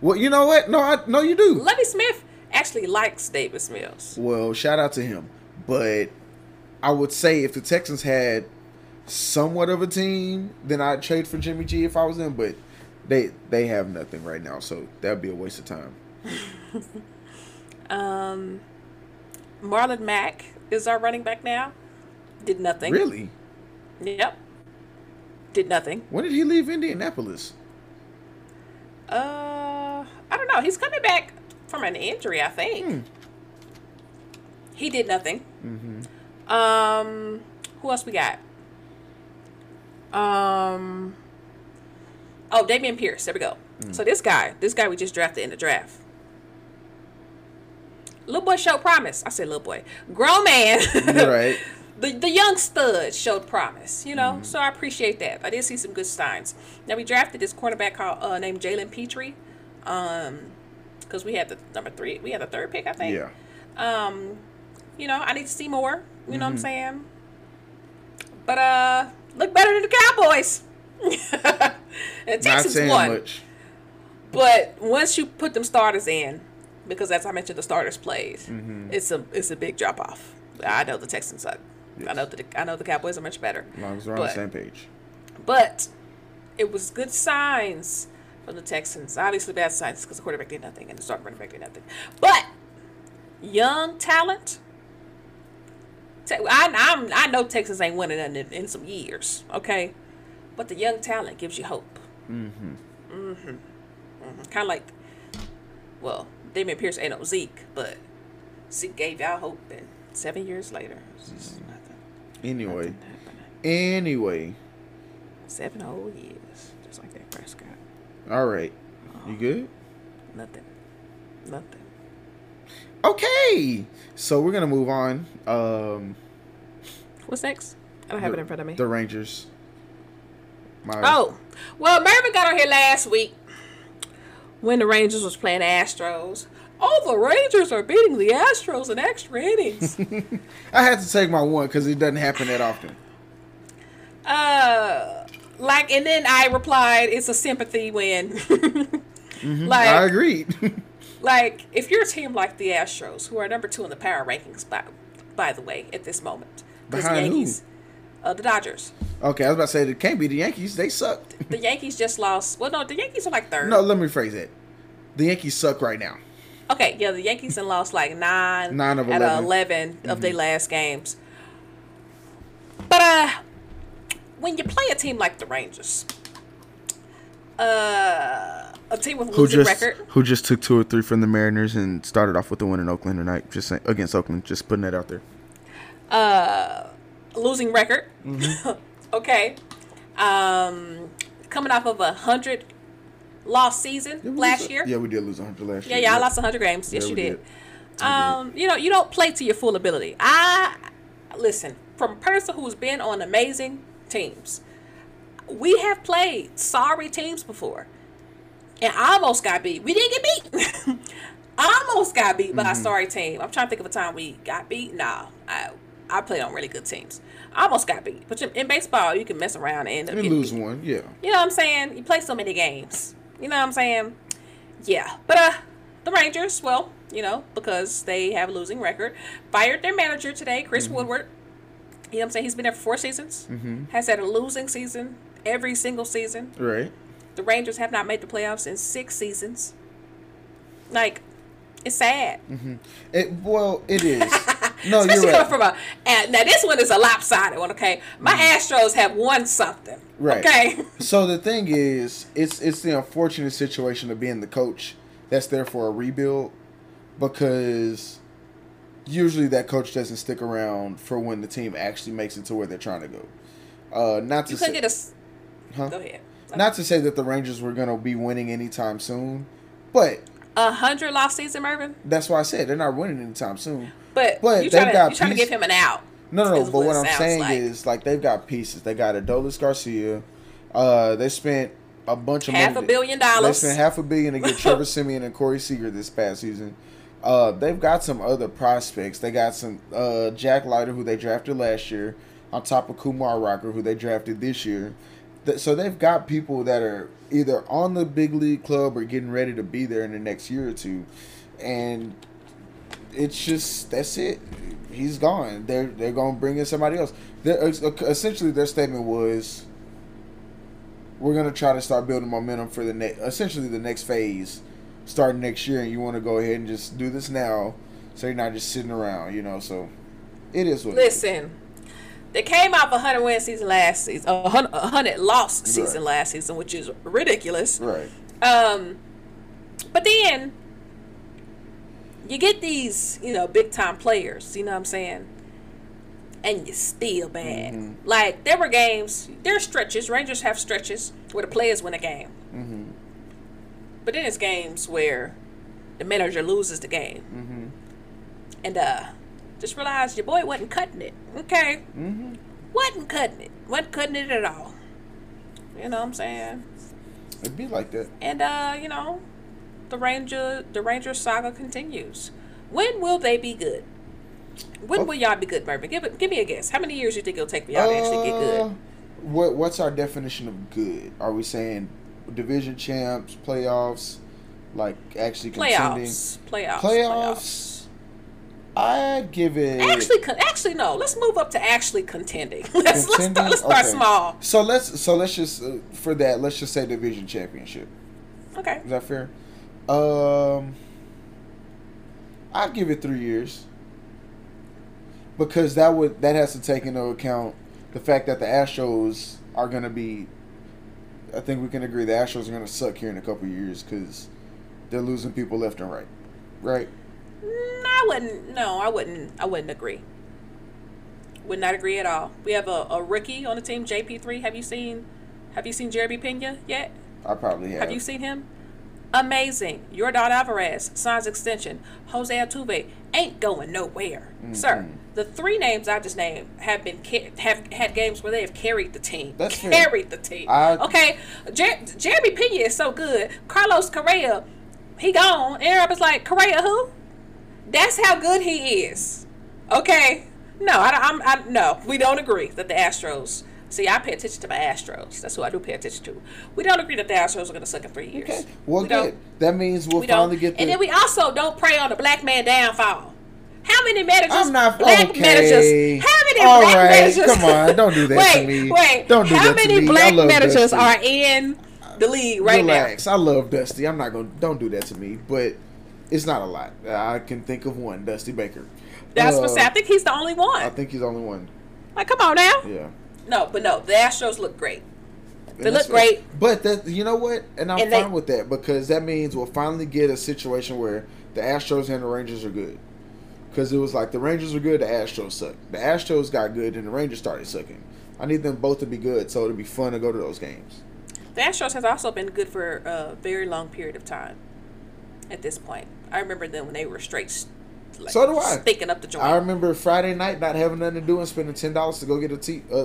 Well, you know what? No, I, no, you do. Lovie Smith actually likes Davis Mills. Well, shout out to him. But I would say if the Texans had somewhat of a team, then I'd trade for Jimmy G if I was them, but. They they have nothing right now, so that'd be a waste of time. um, Marlon Mack is our running back now. Did nothing. Really? Yep. Did nothing. When did he leave Indianapolis? Uh, I don't know. He's coming back from an injury, I think. Hmm. He did nothing. Mm-hmm. Um, who else we got? Um. Oh, Dameon Pierce. There we go. Mm. So this guy, this guy we just drafted in the draft. Little boy showed promise. I said little boy. Grown man. Right. the the young stud showed promise, you know. Mm. So I appreciate that. I did see some good signs. Now, we drafted this quarterback called, uh, named Jalen Petrie um, because we had the number three. We had the third pick, I think. Yeah. Um, you know, I need to see more. You mm-hmm. know what I'm saying? But uh, look better than the Cowboys. And Texans won, much. But once you put them starters in, because as I mentioned, the starters played. Mm-hmm. It's a it's a big drop off. I know the Texans suck. Yes. I know the I know the Cowboys are much better. As long as we're but, on the same page. But it was good signs from the Texans. Obviously bad signs because the quarterback did nothing and the starting running back did nothing. But young talent. Te- I I'm, I know Texans ain't winning in, in some years. Okay. But the young talent gives you hope. Mm-hmm. Mm-hmm. Mm-hmm. Kind of like, well, Dameon Pierce ain't no Zeke, but Zeke gave y'all hope, and seven years later, it's just nothing. Anyway. Nothing happening. Anyway. Seven whole years, just like that Prescott. All right. You good? Nothing. Nothing. Okay. So we're going to move on. Um, What's next? I don't have the, it in front of me. The Rangers. My oh, well, Mervin got on here last week when the Rangers was playing the Astros. Oh, the Rangers are beating the Astros in extra innings. I had to take my one because it doesn't happen that often. Uh, like, and then I replied, it's a sympathy win. Mm-hmm. Like, I agreed. Like, if you're a team like the Astros, who are number two in the power rankings, by, by the way, at this moment. Behind the Yankees, who? Uh, the Dodgers. Okay, I was about to say, it can't be the Yankees. They sucked. The Yankees just lost. Well, no, the Yankees are like third. No, let me rephrase it. The Yankees suck right now. Okay, yeah, the Yankees have lost like nine, nine of out of eleven mm-hmm. of their last games. But uh, when you play a team like the Rangers, uh, a team with a losing just, record. Who just took two or three from the Mariners and started off with a win in Oakland tonight, just saying, against Oakland, just putting that out there. Uh, losing record. Mm-hmm. Okay. Um, coming off of a hundred lost season yeah, last a, year. Yeah, we did lose a hundred last yeah, year. Yeah, yeah, I lost a hundred games. Yes, yeah, you did. did. Um, did. You know, you don't play to your full ability. I listen from a person who's been on amazing teams. We have played sorry teams before, and I almost got beat. We didn't get beat. I almost got beat by mm-hmm. a sorry team. I'm trying to think of a time we got beat. Nah, I. I played on really good teams. I almost got beat. But in baseball, you can mess around and end up you lose beat. one, yeah. You know what I'm saying? You play so many games. You know what I'm saying? Yeah. But uh, the Rangers, well, you know, because they have a losing record, fired their manager today, Chris mm-hmm. Woodward. You know what I'm saying? He's been there for four seasons. Mm-hmm. Has had a losing season every single season. Right. The Rangers have not made the playoffs in six seasons. Like, it's sad. Mm-hmm. It, well, it is. No, especially you're right. Coming from a and now this one is a lopsided one. Okay, my mm-hmm. Astros have won something. Right. Okay. So the thing is, it's it's the unfortunate situation of being the coach that's there for a rebuild, because usually that coach doesn't stick around for when the team actually makes it to where they're trying to go. Uh, not to you say, get a, huh? Go ahead. Okay. Not to say that the Rangers were going to be winning anytime soon, but a hundred lost season, Mervin. That's why I said they're not winning anytime soon. But, but you trying to, to give him an out. No, no, no. But what I'm saying like. is, like, they've got pieces. They got Adolis Garcia. Uh, they spent a bunch of half money. Half a billion dollars. They spent half a billion to get Trevor Siemian and Corey Seager this past season. Uh, they've got some other prospects. They got some uh, Jack Leiter, who they drafted last year, on top of Kumar Rocker, who they drafted this year. So they've got people that are either on the big league club or getting ready to be there in the next year or two. And it's just, that's it. He's gone. They're they're gonna bring in somebody else. They're, essentially, their statement was, "We're gonna try to start building momentum for the next, essentially the next phase, starting next year." And you want to go ahead and just do this now, so you're not just sitting around, you know. So it is what. Listen, it is. They came off a hundred win season last season, a hundred loss season right. last season, which is ridiculous. Right. Um, but then. You get these, you know, big-time players, you know what I'm saying? And you're still bad. Mm-hmm. Like, there were games, there are stretches, Rangers have stretches where the players win a game. Mm-hmm. But then it's games where the manager loses the game. Mm-hmm. And uh, just realize your boy wasn't cutting it, okay? Mm-hmm. Wasn't cutting it. Wasn't cutting it at all. You know what I'm saying? It'd be like that. And, uh, you know... The Ranger, the Ranger saga continues. When will they be good? When okay. will y'all be good, Mervin? Give it, give me a guess. How many years do you think it'll take for y'all uh, to actually get good? What What's our definition of good? Are we saying division champs, playoffs, like actually contending? Playoffs, playoffs, playoffs. playoffs. I give it. Actually, actually, no. Let's move up to actually contending. Let's contending? let's start, let's start okay. small. So let's so let's just uh, for that let's just say division championship. Okay. Is that fair? Um, I'd give it three years because that would that has to take into account the fact that the Astros are going to be. I think we can agree the Astros are going to suck here in a couple of years because they're losing people left and right, right? No, I wouldn't. No, I wouldn't. I wouldn't agree. Would not agree at all. We have a, a rookie on the team, J P three. Have you seen? Have you seen Jeremy Pena yet? I probably have. Have you seen him? Amazing. Yordan Alvarez signs extension. Jose Altuve ain't going nowhere. Mm-hmm. Sir, the three names I just named have been ca- have had games where they have carried the team. That's carried fair. the team. I... Okay, Jer- Jeremy Pena is so good. Carlos Correa, he gone. Everybody's is like, Correa who? That's how good he is. Okay, no, I, I'm I, no, we don't agree that the Astros See, I pay attention to my Astros. That's who I do pay attention to. We don't agree that the Astros are going to suck in three years. Okay. Well, we good. That means we'll we finally get the... And then we also don't prey on the black man downfall. How many managers? I'm not... Black okay. managers. How many All black right. managers? Come on. Don't do that wait, to me. Wait. Don't do How that to me. How many black managers Dusty. Are in the league right Relax. now? Relax. I love Dusty. I'm not going to... Don't do that to me. But it's not a lot. I can think of one. Dusty Baker. That's uh, what I think he's the only one. I think he's the only one. Like, come on now. Yeah. No, but no, the Astros look great. They and look great. But that, you know what? And I'm and fine they, with that because that means we'll finally get a situation where the Astros and the Rangers are good. Because it was like the Rangers were good, the Astros sucked. The Astros got good, and the Rangers started sucking. I need them both to be good so it'll be fun to go to those games. The Astros has also been good for a very long period of time at this point. I remember them when they were straight st- Like so do I. Stinking up the joint. I remember Friday night not having nothing to do and spending ten dollars to go get a tea, uh,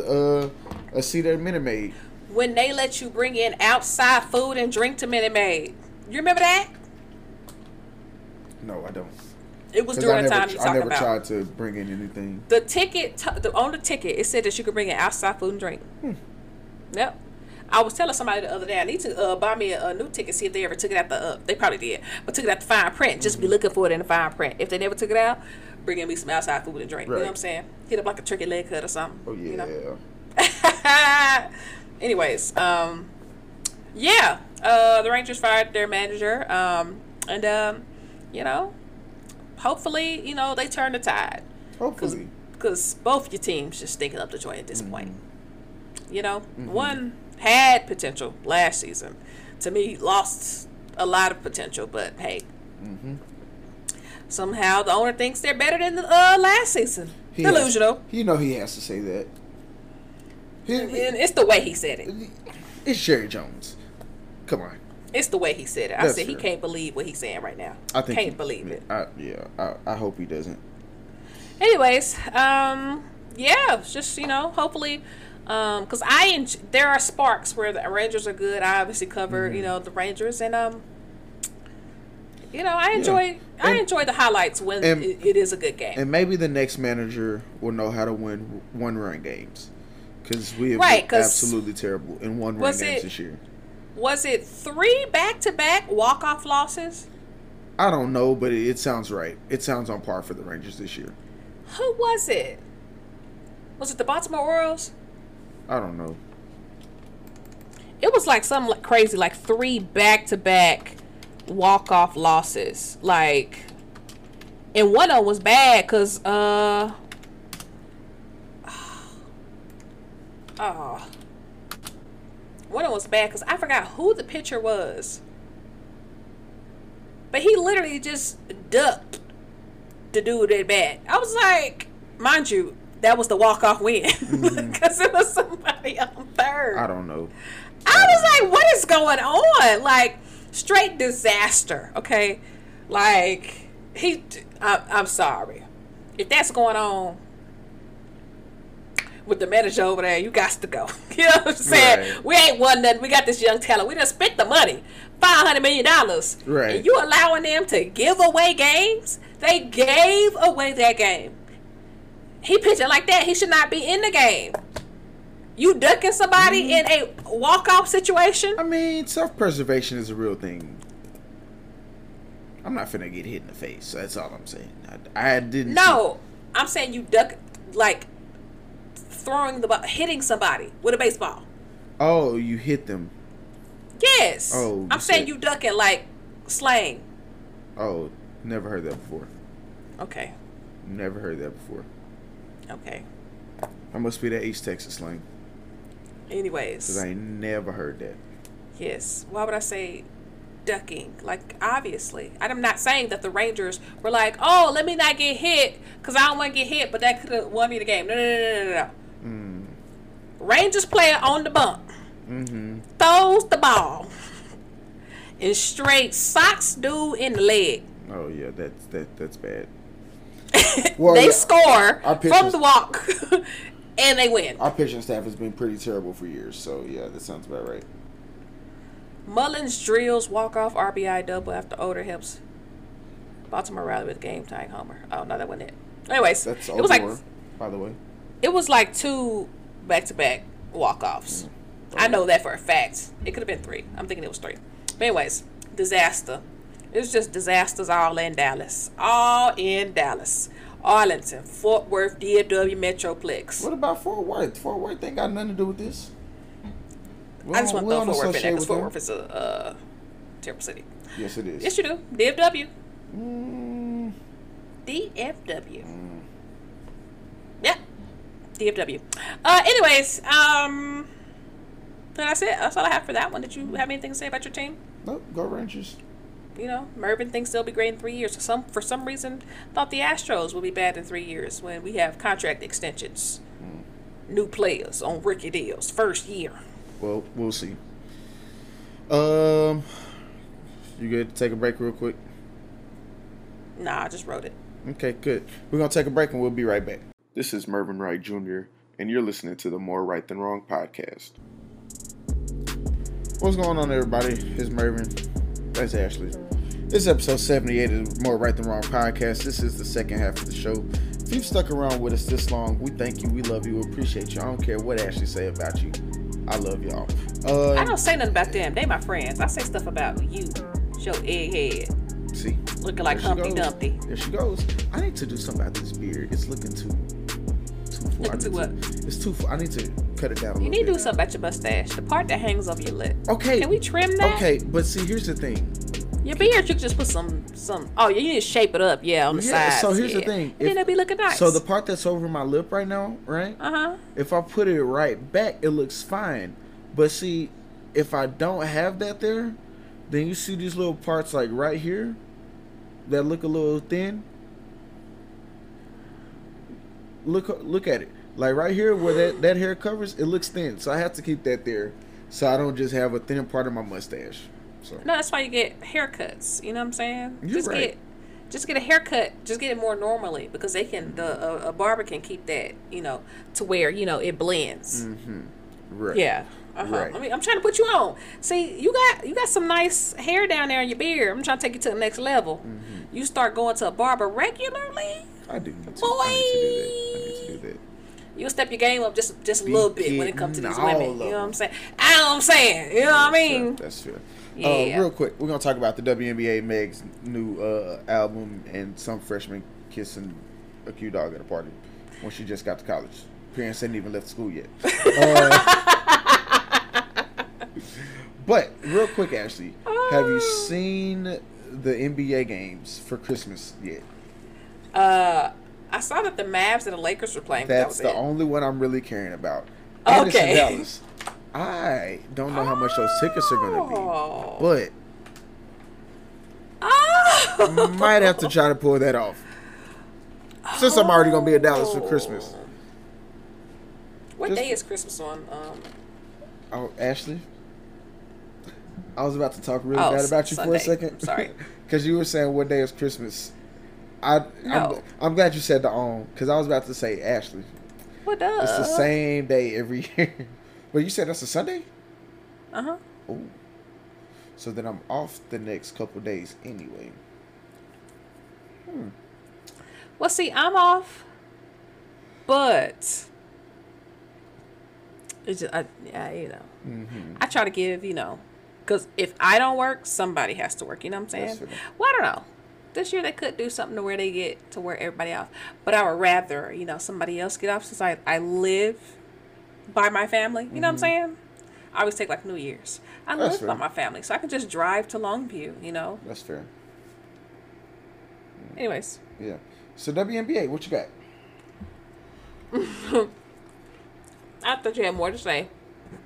uh, a seat at Minute Maid. When they let you bring in outside food and drink to Minute Maid, you remember that? No, I don't. It was during the time you're talking about. I never tried to bring in anything. The ticket t- the, on the ticket, it said that you could bring in outside food and drink. Hmm. Yep. I was telling somebody the other day I need to uh, buy me a, a new ticket. See if they ever took it out the. Uh, they probably did, but took it out the fine print. Just be looking for it in the fine print. If they never took it out, bring in me some outside food and drink. Right. You know what I'm saying? Hit up like a turkey leg cut or something. Oh yeah. You know? Anyways, um, yeah. Uh, the Rangers fired their manager, um, and um, you know, hopefully, you know, they turn the tide. Hopefully, because both your teams just stinking up the joint at this mm-hmm. point. You know, mm-hmm. one. Had potential last season. To me, lost a lot of potential, but hey. Mm-hmm. Somehow the owner thinks they're better than the uh, last season. He Delusional. Has, you know he has to say that. He, and, and it's the way he said it. It's Jerry Jones. Come on. It's the way he said it. I That's said fair. He can't believe what he's saying right now. I think can't he, believe it. I, yeah, I, I hope he doesn't. Anyways, um, yeah, just, you know, hopefully... Um, cause I enjoy, there are sparks where the Rangers are good. I obviously cover, mm-hmm. you know, the Rangers, and um, you know, I enjoy yeah. I and, enjoy the highlights when and, it, it is a good game. And maybe the next manager will know how to win one run games, cause we have right, been absolutely terrible in one run games it, this year. Was it three back to back walk off losses? I don't know, but it, it sounds right. It sounds on par for the Rangers this year. Who was it? Was it the Baltimore Orioles? I don't know. It was like something like crazy, like three back-to-back walk-off losses. Like, and one of them was bad because, uh, oh, one of them was bad because I forgot who the pitcher was. But he literally just ducked the dude at bat. I was like, mind you, that was the walk-off win because mm-hmm. it was somebody on third. I don't know. I was like, what is going on? Like, straight disaster, okay? Like, he, I, I'm sorry. If that's going on with the manager over there, you got to go. You know what I'm saying? Right. We ain't won nothing. We got this young talent. We done spent the money, five hundred million dollars. Right. And you allowing them to give away games? They gave away that game. He pitching like that. He should not be in the game. You ducking somebody mm. in a walk-off situation? I mean, self-preservation is a real thing. I'm not finna get hit in the face. That's all I'm saying. I, I didn't... No. See. I'm saying you duck, like, throwing the ball, hitting somebody with a baseball. Oh, you hit them. Yes. Oh. I'm saying said... you ducking, like, slang. Oh, never heard that before. Okay. Never heard that before. Okay. I must be that East Texas slang. Anyways. Because I ain't never heard that. Yes. Why would I say ducking? Like, obviously. I'm not saying that the Rangers were like, oh, let me not get hit because I don't want to get hit, but that could have won me the game. No, no, no, no, no, no. Mm. Rangers player on the bump. Mm-hmm. Throws the ball. And straight socks dude in the leg. Oh, yeah. That's, that, that's bad. Well, they score from the walk, and they win. Our pitching staff has been pretty terrible for years, so yeah, that sounds about right. Mullins drills walk-off R B I double after Oder helps Baltimore rally with game-tying homer. Oh, no, that wasn't it. Anyways, that's Odor, it was like, by the way. It was like two back-to-back walk-offs. I know that for a fact. It could have been three. I'm thinking it was three. But anyways, disaster. It was just disasters all in Dallas. All in Dallas. Arlington, Fort Worth, D F W, Metroplex. What about Fort Worth? Fort Worth ain't got nothing to do with this. We're I just want to throw Fort Worth in there because Fort Worth is a uh, terrible city. Yes, it is. Yes, you do. D F W. Mm. D F W. Mm. Yep. D F W. Uh, anyways, um, that's it. That's all I have for that one. Did you have anything to say about your team? Nope. Go Rangers. You know, Mervin thinks they'll be great in three years. So some for some reason, thought the Astros will be bad in three years when we have contract extensions, mm. new players on rookie deals, first year. Well, we'll see. Um, you good to take a break real quick? Nah, I just wrote it. Okay, good. We're going to take a break and we'll be right back. This is Mervin Wright Junior, and you're listening to the More Right Than Wrong podcast. What's going on, everybody? It's Mervin. That's Ashley. This is episode seventy-eight of More Right Than Wrong podcast. This is the second half of the show. If you've stuck around with us this long, we thank you. We love you. We appreciate you. I don't care what Ashley say about you. I love y'all. Uh, I don't say nothing about them. They my friends. I say stuff about you. Show egghead. See? Looking like Humpty Dumpty. There she goes. I need to do something about this beard. It's looking too... too full. Looking too what? It's too full. I need to... cut it down a you little need bit. To do something about your mustache, the part that hangs over your lip. Okay, can we trim that? Okay, but see, here's the thing, your beard, you can just put some some oh you need to shape it up, yeah, on the yeah, sides. So here's yeah. the thing, and if, then it'll be looking nice. So the part that's over my lip right now, right, uh-huh if I put it right back, it looks fine. But see, if I don't have that there, then you see these little parts like right here that look a little thin. Look look at it. Like right here where that, that hair covers, it looks thin. So I have to keep that there so I don't just have a thin part of my mustache. So no, that's why you get haircuts. You know what I'm saying? You're just right. Get, just get a haircut. Just get it more normally because they can, the a, a barber can keep that, you know, to where, you know, it blends. Mm-hmm. Right. Yeah. Uh-huh. Right. I mean, I'm trying to put you on. See, you got you got some nice hair down there in your beard. I'm trying to take you to the next level. Mm-hmm. You start going to a barber regularly. I do need to. Boy. I need to do that. I need to do that. You'll step your game up just just a little bit when it comes to these women. You know what I'm saying? I know what I'm saying. You know what I mean? That's true. Yeah. Uh, real quick, we're going to talk about the W N B A Meg's new uh, album and some freshman kissing a Q dog at a party when she just got to college. Parents hadn't even left school yet. Uh, but real quick, Ashley, oh. have you seen the N B A games for Christmas yet? Uh... I saw that the Mavs and the Lakers were playing. That's that was the it. only one I'm really caring about. And okay. It's in Dallas. I don't know oh. how much those tickets are going to be, but oh. might have to try to pull that off. Since oh. I'm already going to be in Dallas for Christmas. What Just, day is Christmas on? Um, oh, Ashley, I was about to talk really oh, bad about you Sunday. for a second. I'm sorry, because you were saying what day is Christmas. I, no. I'm, I'm glad you said the own, because I was about to say, Ashley, what up? It's the same day every year. But you said that's a Sunday? Uh-huh. Oh. So then I'm off the next couple days anyway. Hmm. Well, see, I'm off, but it's just, I, I, you know, mm-hmm. I try to give, you know, because if I don't work, somebody has to work. You know what I'm saying? Well, I don't know. This year they could do something to where they get to where everybody off, but I would rather, you know, somebody else get off since I, I live by my family. You mm-hmm. know what I'm saying? I always take like New Year's. I That's live fair. by my family, so I can just drive to Longview. You know. That's fair. Yeah. Anyways. Yeah. So W N B A, what you got? I thought you had more to say.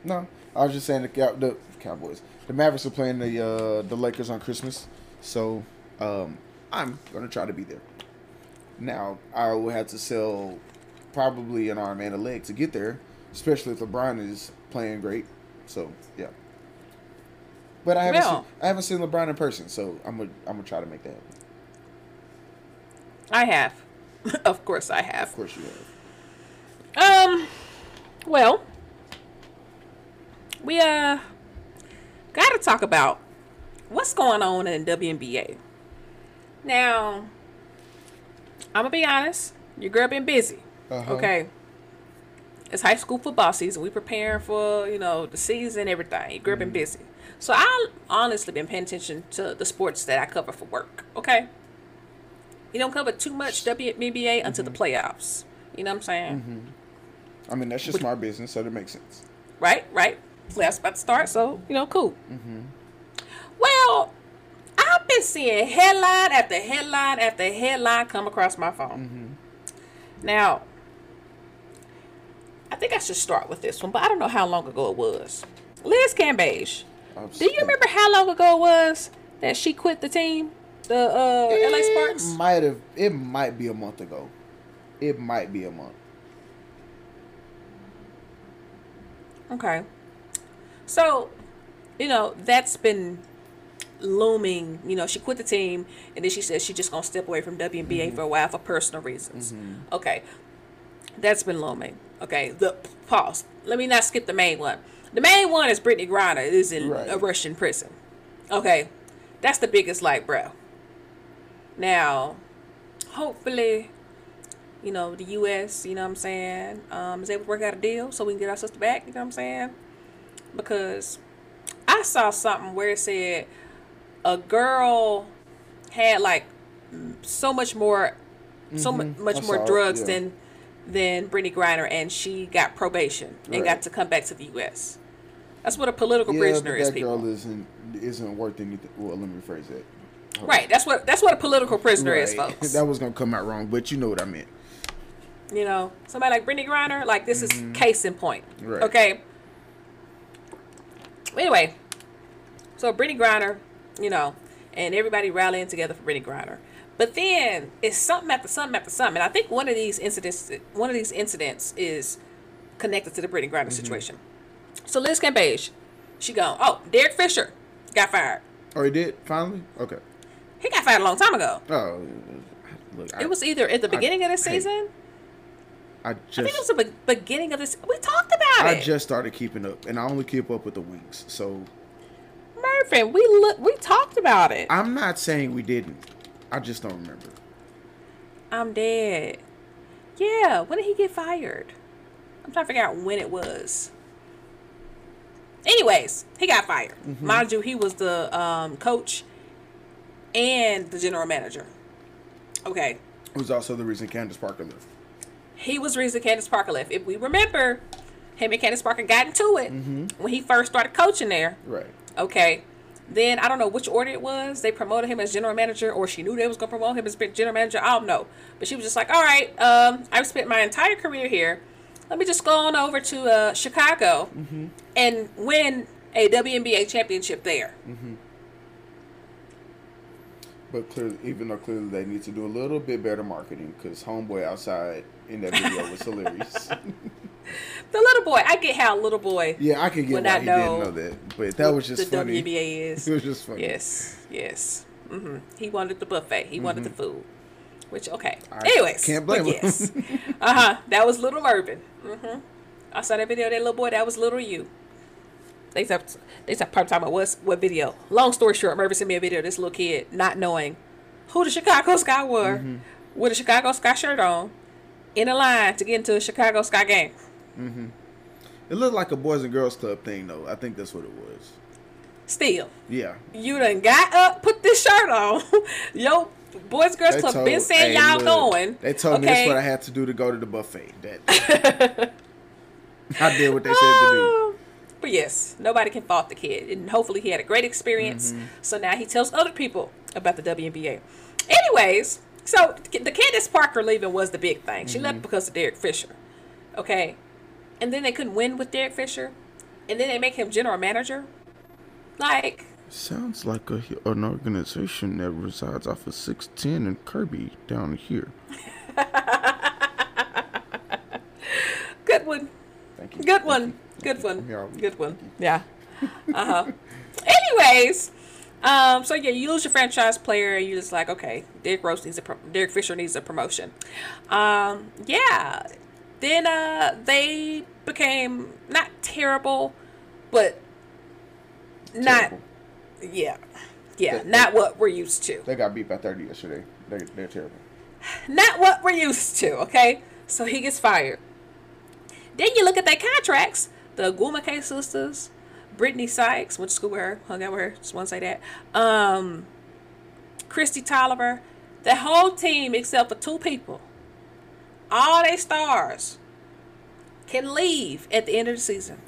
No, I was just saying the, Cow- the Cowboys, the Mavericks are playing the uh, the Lakers on Christmas, so um. I'm going to try to be there. Now, I will have to sell probably an arm and a leg to get there, especially if LeBron is playing great. So, yeah. But I haven't, well, seen, I haven't seen LeBron in person, so I'm going I'm to try to make that happen. I have. Of course I have. Of course you have. Um, well, we uh got to talk about what's going on in the W N B A. Now, I'm going to be honest. Your girl been busy. Uh-huh. Okay. It's high school football season. We preparing for, you know, the season, everything. You're been busy. So I honestly been paying attention to the sports that I cover for work, okay? You don't cover too much W N B A mm-hmm. until the playoffs. You know what I'm saying? Mm-hmm. I mean, that's just Which, my business, so that makes sense. Right, right. Playoffs about to start, so, you know, cool. Mm-hmm. Well, I've been seeing headline after headline after headline come across my phone. Mm-hmm. Now, I think I should start with this one, but I don't know how long ago it was. Liz Cambage. Do you remember how long ago it was that she quit the team, the uh, it L A Sparks? Might have. It might be a month ago. It might be a month. Okay. So, you know, that's been looming. You know, she quit the team, and then she said she's just gonna step away from W N B A mm-hmm. for a while for personal reasons. Mm-hmm. Okay, that's been looming. Okay, the pause. Let me not skip the main one. The main one is Brittany Griner is in right. a Russian prison. Okay, that's the biggest, like, bro. Now, hopefully, you know, the U S, you know what I'm saying, um, is able to work out a deal so we can get our sister back, you know what I'm saying? Because I saw something where it said a girl had, like, so much more, mm-hmm. so much, much more drugs it, yeah. than... than Brittany Griner, and she got probation and right. got to come back to the U S. That's what a political yeah, prisoner but that is. That girl people. isn't isn't worth anything. Well, let me rephrase that. Hold right. On. That's what that's what a political prisoner right. is, folks. That was gonna come out wrong, but you know what I meant. You know, somebody like Brittany Griner, like this mm-hmm. is case in point. Right. Okay. Anyway, so Brittany Griner, you know, and everybody rallying together for Brittany Griner. But then it's something after something after something, and I think one of these incidents, one of these incidents, is connected to the Brittany Griner mm-hmm. situation. So Liz Cambage, she gone. Oh, Derek Fisher got fired. Oh, he did finally. Okay. He got fired a long time ago. Oh, look, I, it was either at the beginning I, of this season. I just. I think it was the be- beginning of this. We talked about I it. I just started keeping up, and I only keep up with the Wings. So. Murphy, we look. We talked about it. I'm not saying we didn't. I just don't remember. I'm dead. Yeah, when did he get fired? I'm trying to figure out when it was. Anyways, he got fired. Mm-hmm. Mind you, he was the um, coach and the general manager. Okay. It was also the reason Candace Parker left. He was the reason Candace Parker left. If we remember, him and Candace Parker got into it mm-hmm. when he first started coaching there. Right. Okay. Then, I don't know which order it was. They promoted him as general manager, or she knew they was going to promote him as general manager. I don't know. But she was just like, all right, um, I've spent my entire career here. Let me just go on over to uh, Chicago mm-hmm. and win a W N B A championship there. Mm-hmm. But clearly, even though clearly they need to do a little bit better marketing, because homeboy outside in that video was hilarious. The little boy, I get how little boy. Yeah, I can get why I he know didn't know that, but that was just the funny. The W N B A is. It was just funny. Yes, yes. Mm-hmm. He wanted the buffet. He mm-hmm. wanted the food, which okay. I Anyways, can't blame him. Yes. uh huh. That was little Urban. Mm-hmm. I saw that video. That little boy. That was little you. They stopped. They stopped probably talking about what's, what video. Long story short, Mervyn sent me a video of this little kid not knowing who the Chicago Sky were, mm-hmm. with a Chicago Sky shirt on, in a line to get into a Chicago Sky game. Mm-hmm. It looked like a Boys and Girls Club thing, though. I think that's what it was. Still. Yeah. You done got up, put this shirt on. Yo, Boys and Girls they Club told, been saying hey, y'all look, going. They told okay. me that's what I had to do to go to the buffet. That I did what they said to do. But yes, nobody can fault the kid. And hopefully he had a great experience. Mm-hmm. So now he tells other people about the W N B A. Anyways, so the Candace Parker leaving was the big thing. She mm-hmm. left because of Derek Fisher. Okay. And then they couldn't win with Derek Fisher. And then they make him general manager. Like. Sounds like a, an organization that resides off of six ten and Kirby down here. Good one. Thank you. Good one. Good one. Good one. Yeah. Uh-huh. Anyways. Um, so, yeah, you lose your franchise player. And you're just like, okay, Derek Rose needs a pro- Derek Fisher needs a promotion. Um, yeah. Then uh, they became not terrible, but not, terrible. yeah, yeah, they, not they, what we're used to. They got beat by thirty yesterday. They, they're terrible. Not what we're used to, okay? So he gets fired. Then you look at their contracts. The Agumake sisters, Brittany Sykes, went to school with her, hung out with her, just want to say that. Um, Christy Tolliver, the whole team except for two people, all their stars can leave at the end of the season.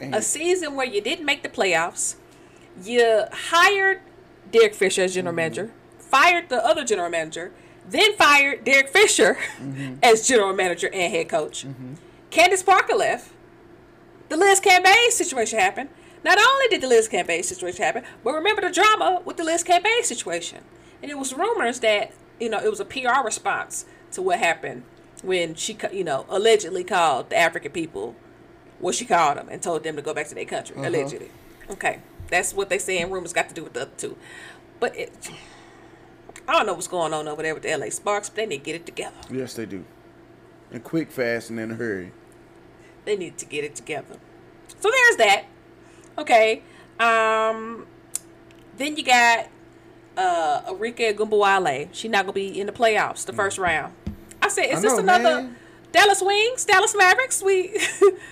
Dang. A season where you didn't make the playoffs, you hired Derek Fisher as general mm-hmm. manager, fired the other general manager, then fired Derek Fisher mm-hmm. as general manager and head coach. Mm-hmm. Candace Parker left. The Liz Cambage situation happened. Not only did the Liz Cambage situation happen, but remember the drama with the Liz Cambage situation. And it was rumors that, you know, it was a P R response to what happened when she, you know, allegedly called the African people, well, she called them and told them to go back to their country, uh-huh. allegedly. Okay. That's what they say in rumors got to do with the other two. But it, I don't know what's going on over there with the L A Sparks, but they need to get it together. Yes, they do. And quick, fast, and in a hurry. They need to get it together. So there's that. Okay. Um, then you got uh, Arike Egunbowale. She's not going to be in the playoffs the first round. I said, is I this know, another man. Dallas Wings, Dallas Mavericks? We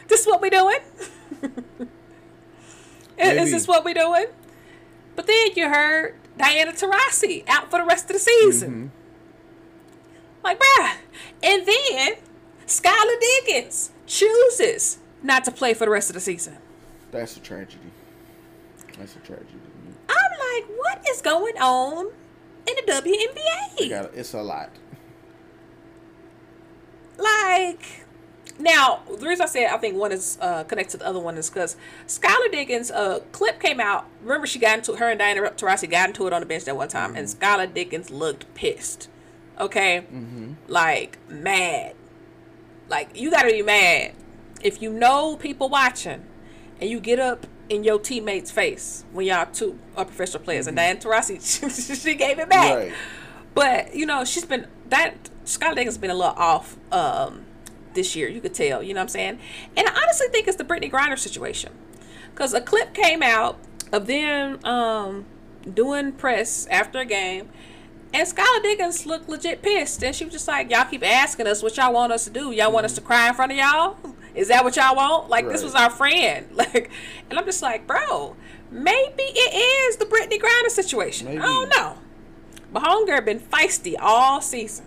This is what we doing? Is this what we doing? But then you heard Diana Taurasi out for the rest of the season. Mm-hmm. Like, bruh. And then Skylar Diggins chooses not to play for the rest of the season. That's a tragedy. That's a tragedy. I'm like, what is going on in the W N B A? You gotta, it's a lot. Like, now, the reason I said I think one is uh, connected to the other one is because Skylar Diggins, uh, clip came out. Remember, she got into her and Diana Taurasi got into it on the bench that one time, mm-hmm. and Skylar Diggins looked pissed. Okay? Mm-hmm. Like, mad. Like, you gotta be mad. If you know people watching and you get up in your teammate's face when y'all two are professional players, mm-hmm. and Diana Taurasi, she, she gave it back. Right. But, you know, she's been, that, Skylar Diggins has been a little off um, this year. You could tell, you know what I'm saying? And I honestly think it's the Brittany Griner situation. Because a clip came out of them um, doing press after a game. And Skylar Diggins looked legit pissed. And she was just like, y'all keep asking us what y'all want us to do. Y'all want us to cry in front of y'all? Is that what y'all want? Like, right. This was our friend. Like, and I'm just like, bro, maybe it is the Brittany Griner situation. Maybe. I don't know. But homegirl been feisty all season.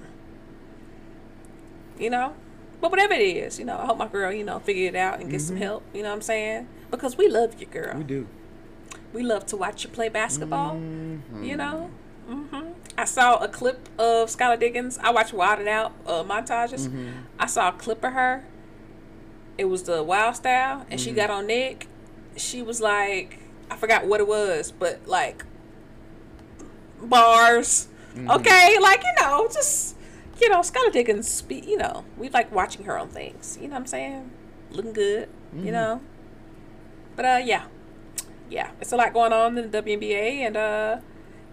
You know? But whatever it is, you know, I hope my girl, you know, figure it out and get mm-hmm. some help. You know what I'm saying? Because we love you, girl. We do. We love to watch you play basketball. Mm-hmm. You know? Mm-hmm. I saw a clip of Skylar Diggins. I watch Wild and Out uh, montages. Mm-hmm. I saw a clip of her. It was the Wild Style, and mm-hmm. she got on Nick. She was like, I forgot what it was, but like bars, mm-hmm. okay, like, you know, just, you know, Skylar Diggins. Be, you know, we like watching her on things. You know what I'm saying? Looking good. Mm-hmm. You know, but uh, yeah, yeah, it's a lot going on in the W N B A, and uh.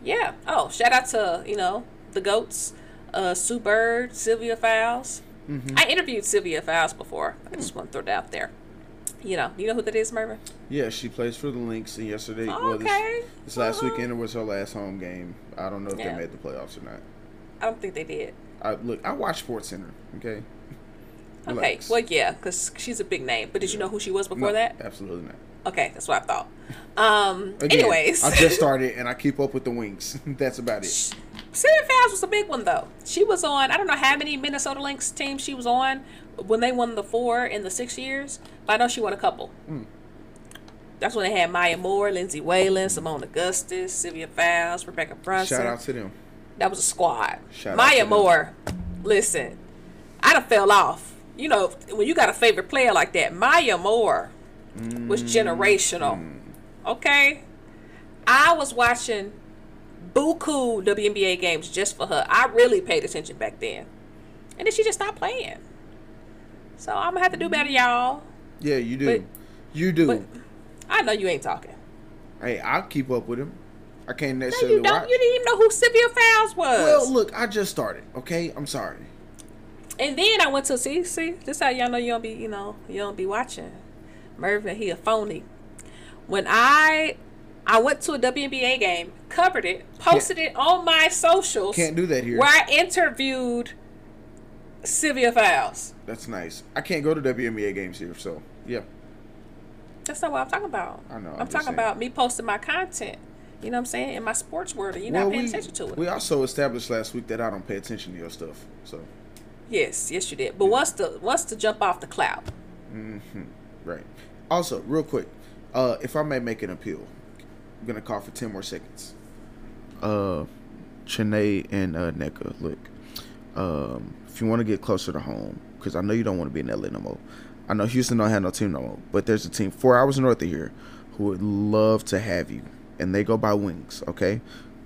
Yeah. Oh, shout out to, you know, the GOATs, uh, Sue Bird, Sylvia Fowles. Mm-hmm. I interviewed Sylvia Fowles before. I just want to throw that out there. You know, you know who that is, Mervin? Yeah, she plays for the Lynx, and yesterday, oh, okay. well, this, this last uh-huh. weekend, it was her last home game. I don't know if yeah. they made the playoffs or not. I don't think they did. I, look, I watch SportsCenter, okay? Okay, well, yeah, because she's a big name. But did yeah. you know who she was before no, that? Absolutely not. Okay, that's what I thought. Um, Again, anyways. I just started, and I keep up with the Wings. That's about it. Sylvia Fowles was a big one, though. She was on, I don't know how many Minnesota Lynx teams she was on when they won the four in the six years, but I know she won a couple. Mm. That's when they had Maya Moore, Lindsey Whalen, Simone Augustus, Sylvia Fowles, Rebecca Brunson. Shout out to them. That was a squad. Shout Maya Moore, listen, I done fell off. You know, when you got a favorite player like that, Maya Moore was generational. Mm. Okay? I was watching buku W N B A games just for her. I really paid attention back then. And then she just stopped playing. So I'm going to have to do better, y'all. Yeah, you do. But, you do. But I know you ain't talking. Hey, I'll keep up with him. I can't necessarily no, you don't. Watch. You didn't even know who Sylvia Fowles was. Well, look, I just started. Okay? I'm sorry. And then I went to, see, see, this how y'all know you don't be, you know, you don't be watching. Mervin, he a phony. When I I went to a W N B A game, covered it, posted yeah. it on my socials. Can't do that here. Where I interviewed severe fouls. That's nice. I can't go to W N B A games here, so yeah. That's not what I'm talking about. I know. I'm, I'm talking about me posting my content. You know what I'm saying? In my sports world, you're well, not paying we, attention to it. We also established last week that I don't pay attention to your stuff. So. Yes, yes, you did. But yeah. what's the what's the jump off the cloud? Mm-hmm. Right. Also, real quick, uh, if I may make an appeal, I'm gonna call for ten more seconds. Uh, Chanae and uh, N E C A, look, um, if you want to get closer to home, because I know you don't want to be in L A no more. I know Houston don't have no team no more, but there's a team four hours north of here who would love to have you. And they go by Wings, okay?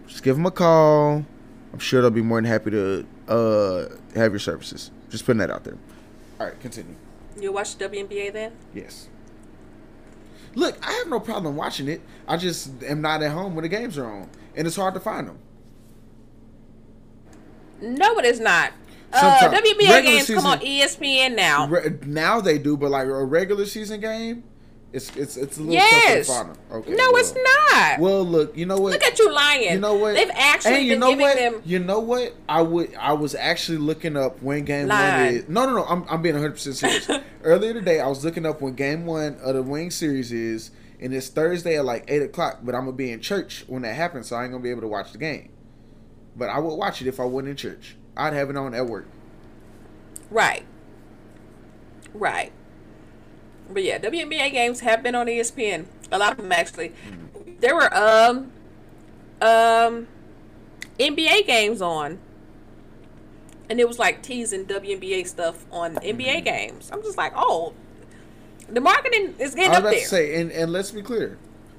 Just give them a call. I'm sure they'll be more than happy to uh, have your services. Just putting that out there. All right, continue. You'll watch the W N B A then? Yes. Look, I have no problem watching it. I just am not at home when the games are on. And it's hard to find them. No, it is not. Uh, W N B A games season, come on E S P N now. Re- now they do, but like a regular season game? It's it's it's a little yes. tough to find them. Okay, no, well, it's not. Well, look, you know what? Look at you lying. You know what? They've actually and you been know giving what? them. You know what? I would. I was actually looking up when game Line. one is. No, no, no. I'm I'm being one hundred percent serious. Earlier today, I was looking up when game one of the Wing series is, and it's Thursday at like eight o'clock. But I'm gonna be in church when that happens, so I ain't gonna be able to watch the game. But I would watch it if I wasn't in church. I'd have it on at work. Right. Right. But yeah, W N B A games have been on E S P N. A lot of them actually. Mm-hmm. There were um, um, N B A games on, and it was like teasing W N B A stuff on mm-hmm. N B A games. I'm just like, oh, the marketing is getting I was up about there. To say, and and let's be clear,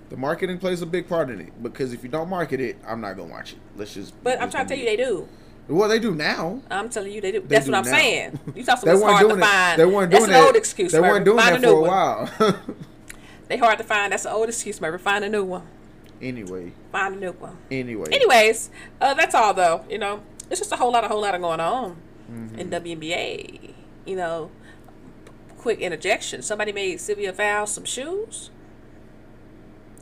the marketing plays a big part in it, because if you don't market it, I'm not gonna watch it. Let's just. But I'm trying to tell you, it. they do. Well, they do now. I'm telling you, they do. They That's do what I'm now. saying. You talk about hard to it. find. They weren't doing that. That's an that. old excuse. They weren't doing find that for a, a while. They hard to find. That's an old excuse, Murray. Find a new one. Anyway. Find a new one. Anyway. Anyways, uh, that's all though. You know, it's just a whole lot, a whole lot of going on mm-hmm. in W N B A. You know, quick interjection. Somebody made Sylvia Fowles some shoes.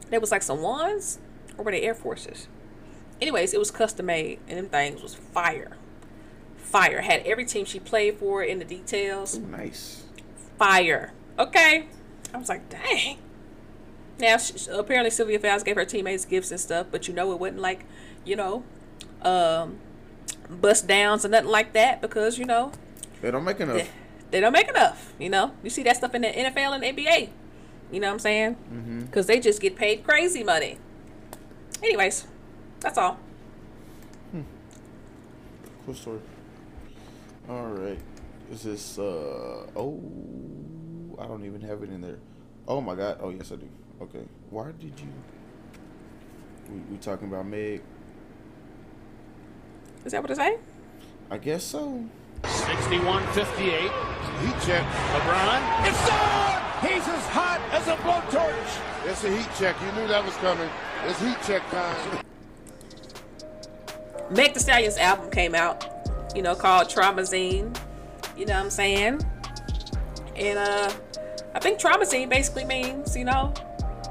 There was like some ones, or were they Air Forces? Anyways, it was custom made, and them things was fire. Fire. Had every team she played for in the details. Ooh, nice. Fire. Okay. I was like, dang. Now, she, apparently Sylvia Fowles gave her teammates gifts and stuff, but you know it wasn't like, you know, um, bust downs or nothing like that because, you know. They don't make enough. They, they don't make enough, you know. You see that stuff in the N F L and the N B A. You know what I'm saying? Because mm-hmm. they just get paid crazy money. Anyways. That's all. Hmm. Cool story. All right. Is this, uh, oh, I don't even have it in there. Oh, my God. Oh, yes, I do. Okay. Why did you, we, we talking about Meg? Is that what it's saying? I guess so. sixty-one fifty-eight. Heat check. LeBron. It's on! He's as hot as a blowtorch. It's a heat check. You knew that was coming. It's heat check time. Meg Thee Stallion's album came out, you know, called Traumazine. You know what I'm saying? And uh, I think Traumazine basically means, you know,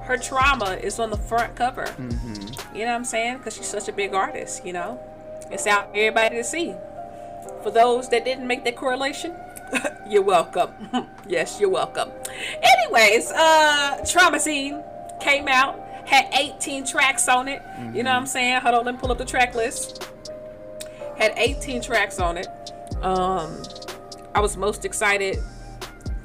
her trauma is on the front cover. Mm-hmm. You know what I'm saying? Because she's such a big artist, you know. It's out for everybody to see. For those that didn't make that correlation, you're welcome. Yes, you're welcome. Anyways, uh, Traumazine came out. Had eighteen tracks on it. Mm-hmm. You know what I'm saying? Hold on, let me pull up the track list. Had eighteen tracks on it. Um, I was most excited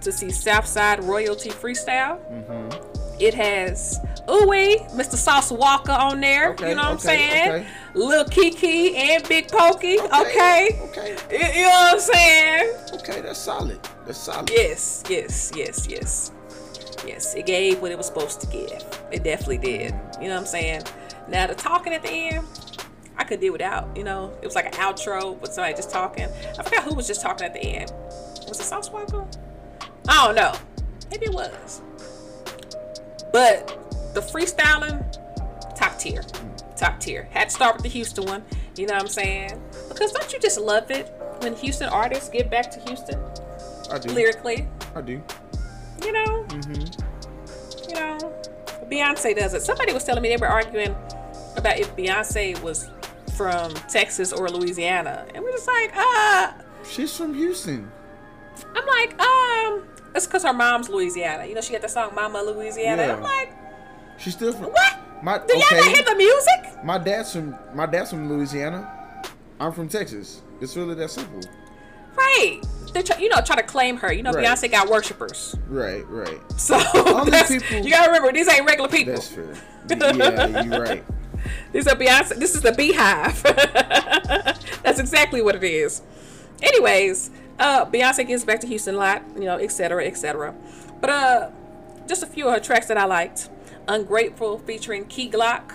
to see Southside Royalty Freestyle. Mm-hmm. It has Ooey, Mister Sauce Walker on there. Okay, you know what okay, I'm saying? Okay. Lil Kiki and Big Pokey. Okay. Okay. okay. You know what I'm saying? Okay, that's solid. That's solid. Yes, yes, yes, yes. Yes, it gave what it was supposed to give. It definitely did. You know what I'm saying? Now, the talking at the end, I could do without. You know, it was like an outro with somebody just talking. I forgot who was just talking at the end. Was it Sauce Walker? I don't know. Maybe it was. But the freestyling, top tier. Top tier. Had to start with the Houston one. You know what I'm saying? Because don't you just love it when Houston artists get back to Houston? I do. Lyrically. I do. You know, mm-hmm. you know, Beyonce does it. Somebody was telling me they were arguing about if Beyonce was from Texas or Louisiana, and we're just like, ah, uh, She's from Houston. I'm like, um, it's because her mom's Louisiana. You know, she got the song Mama Louisiana. Yeah. I'm like, she's still from what? My, Do y'all okay. not hear the music? My dad's from my dad's from Louisiana. I'm from Texas. It's really that simple. Right. They're try, you know, trying to claim her. You know, right. Beyonce got worshipers. Right, right. So people, you gotta remember, these ain't regular people. That's fair. Yeah, you're right. These are Beyonce. This is the beehive. That's exactly what it is. Anyways, uh, Beyonce gets back to Houston a lot, you know, et cetera, et cetera. But uh, just a few of her tracks that I liked. Ungrateful featuring Key Glock.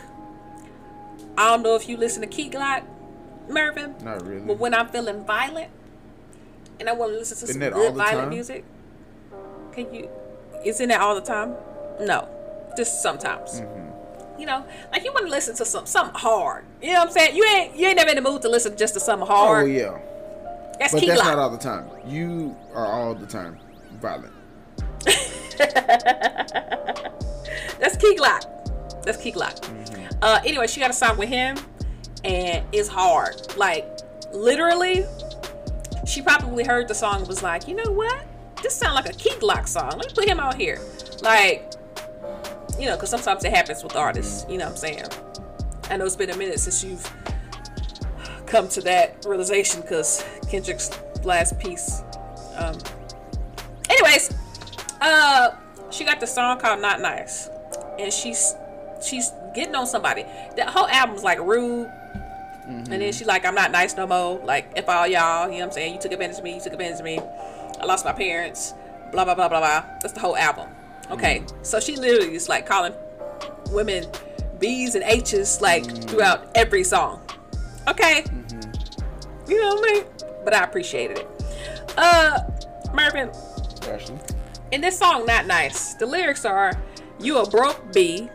I don't know if you listen to Key Glock, Mervin. Not really. But when I'm feeling violent and I want to listen to Isn't some good violent time? music, can you? It's in there all the time. No, just sometimes. Mm-hmm. You know, like you want to listen to some something hard. You know what I'm saying? You ain't you ain't never in the mood to listen just to something hard. Oh yeah. That's but Key that's Glock. Not all the time. You are all the time violent. That's Key Glock. That's Key Glock. Mm-hmm. Uh, anyway, she got a song with him, and it's hard. Like, literally, she probably heard the song and was like, you know what? This sounds like a Key Glock song. Let me put him out here. Like, you know, because sometimes it happens with artists. You know what I'm saying? I know it's been a minute since you've come to that realization because Kendrick's last piece. Um, anyways, uh... she got the song called Not Nice, and she's she's getting on somebody. The whole album's like rude, mm-hmm. and then she's like, I'm not nice no more. Like, if all y'all, you know what I'm saying? You took advantage of me, you took advantage of me. I lost my parents, blah, blah, blah, blah, blah. That's the whole album. Okay, mm-hmm. So she literally is like calling women B's and H's like mm-hmm. throughout every song. Okay, mm-hmm. you know what I mean? But I appreciated it. Uh, Mervin. Ashley. In this song, Not Nice, the lyrics are, you a broke B,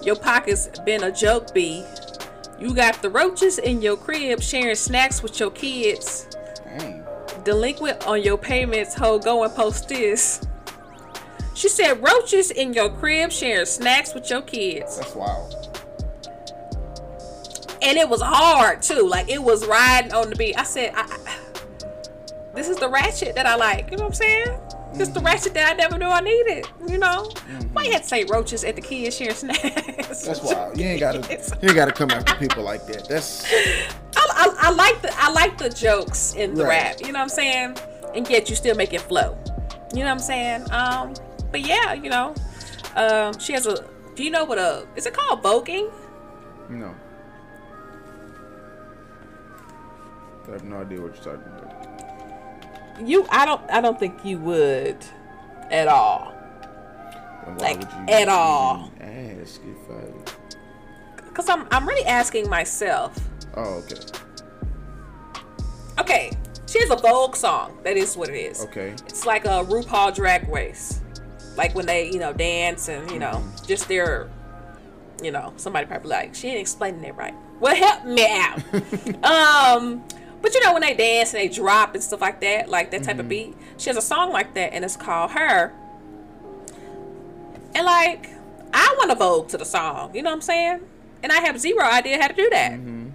your pockets been a joke B, you got the roaches in your crib sharing snacks with your kids, dang. Delinquent on your payments, ho, go and post this. She said, roaches in your crib sharing snacks with your kids. That's wild. And it was hard, too. Like, it was riding on the beat. I said, I, I, this is the ratchet that I like. You know what I'm saying? Just the ratchet that I never knew I needed, you know? Mm-hmm. Why you had to say roaches at the kids sharing snacks? That's wild. You ain't gotta you ain't gotta come after people like that. That's I, I, I like the I like the jokes in the right. rap, you know what I'm saying? And yet you still make it flow. You know what I'm saying? Um, but yeah, you know. Um she has a do you know what a is it called voguing? No. I have no idea what you're talking about. You, I don't, I don't think you would, at all. Why like would you at all. Ask if I... Cause I'm, I'm really asking myself. Oh, okay. Okay, she has a Vogue song. That is what it is. Okay. It's like a RuPaul Drag Race, like when they, you know, dance and you know, mm-hmm. just their, you know, somebody probably like she ain't explaining it right. Well, help me out. um. But you know, when they dance and they drop and stuff like that, like that type mm-hmm. of beat, she has a song like that and it's called Her. And like, I want to vogue to the song, you know what I'm saying? And I have zero idea how to do that. Mm-hmm.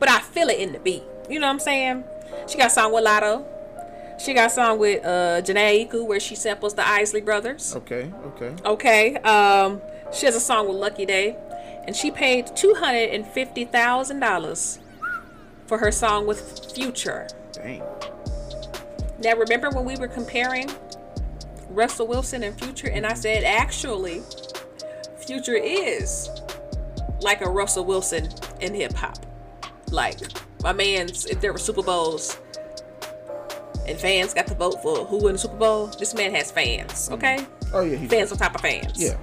But I feel it in the beat, you know what I'm saying? She got a song with Lotto. She got a song with uh, Janae Iku where she samples the Isley Brothers. Okay, okay. Okay, um, she has a song with Lucky Day. And she paid two hundred fifty thousand dollars for her song with Future. Dang. Now remember when we were comparing Russell Wilson and Future, and I said actually Future is like a Russell Wilson in hip hop. Like my man's, if there were Super Bowls and fans got to vote for who won the Super Bowl, this man has fans, okay? Mm. Oh yeah. Fans on top of fans. Yeah.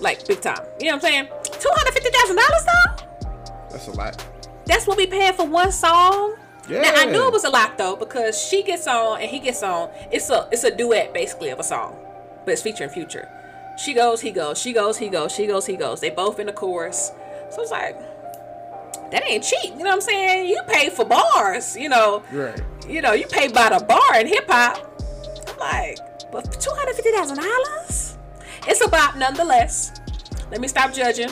Like big time. You know what I'm saying? two hundred fifty thousand dollars though? That's a lot. That's what we paid for one song. Yeah. Now I knew it was a lot though because she gets on and he gets on. It's a it's a duet basically of a song, but it's featuring Future. She goes, he goes, she goes, he goes, she goes, he goes. They both in the chorus. So it's like that ain't cheap. You know what I'm saying? You pay for bars. You know. Right. You know you pay by the bar in hip hop. I'm like, but two hundred fifty thousand dollars. It's a bop nonetheless. Let me stop judging.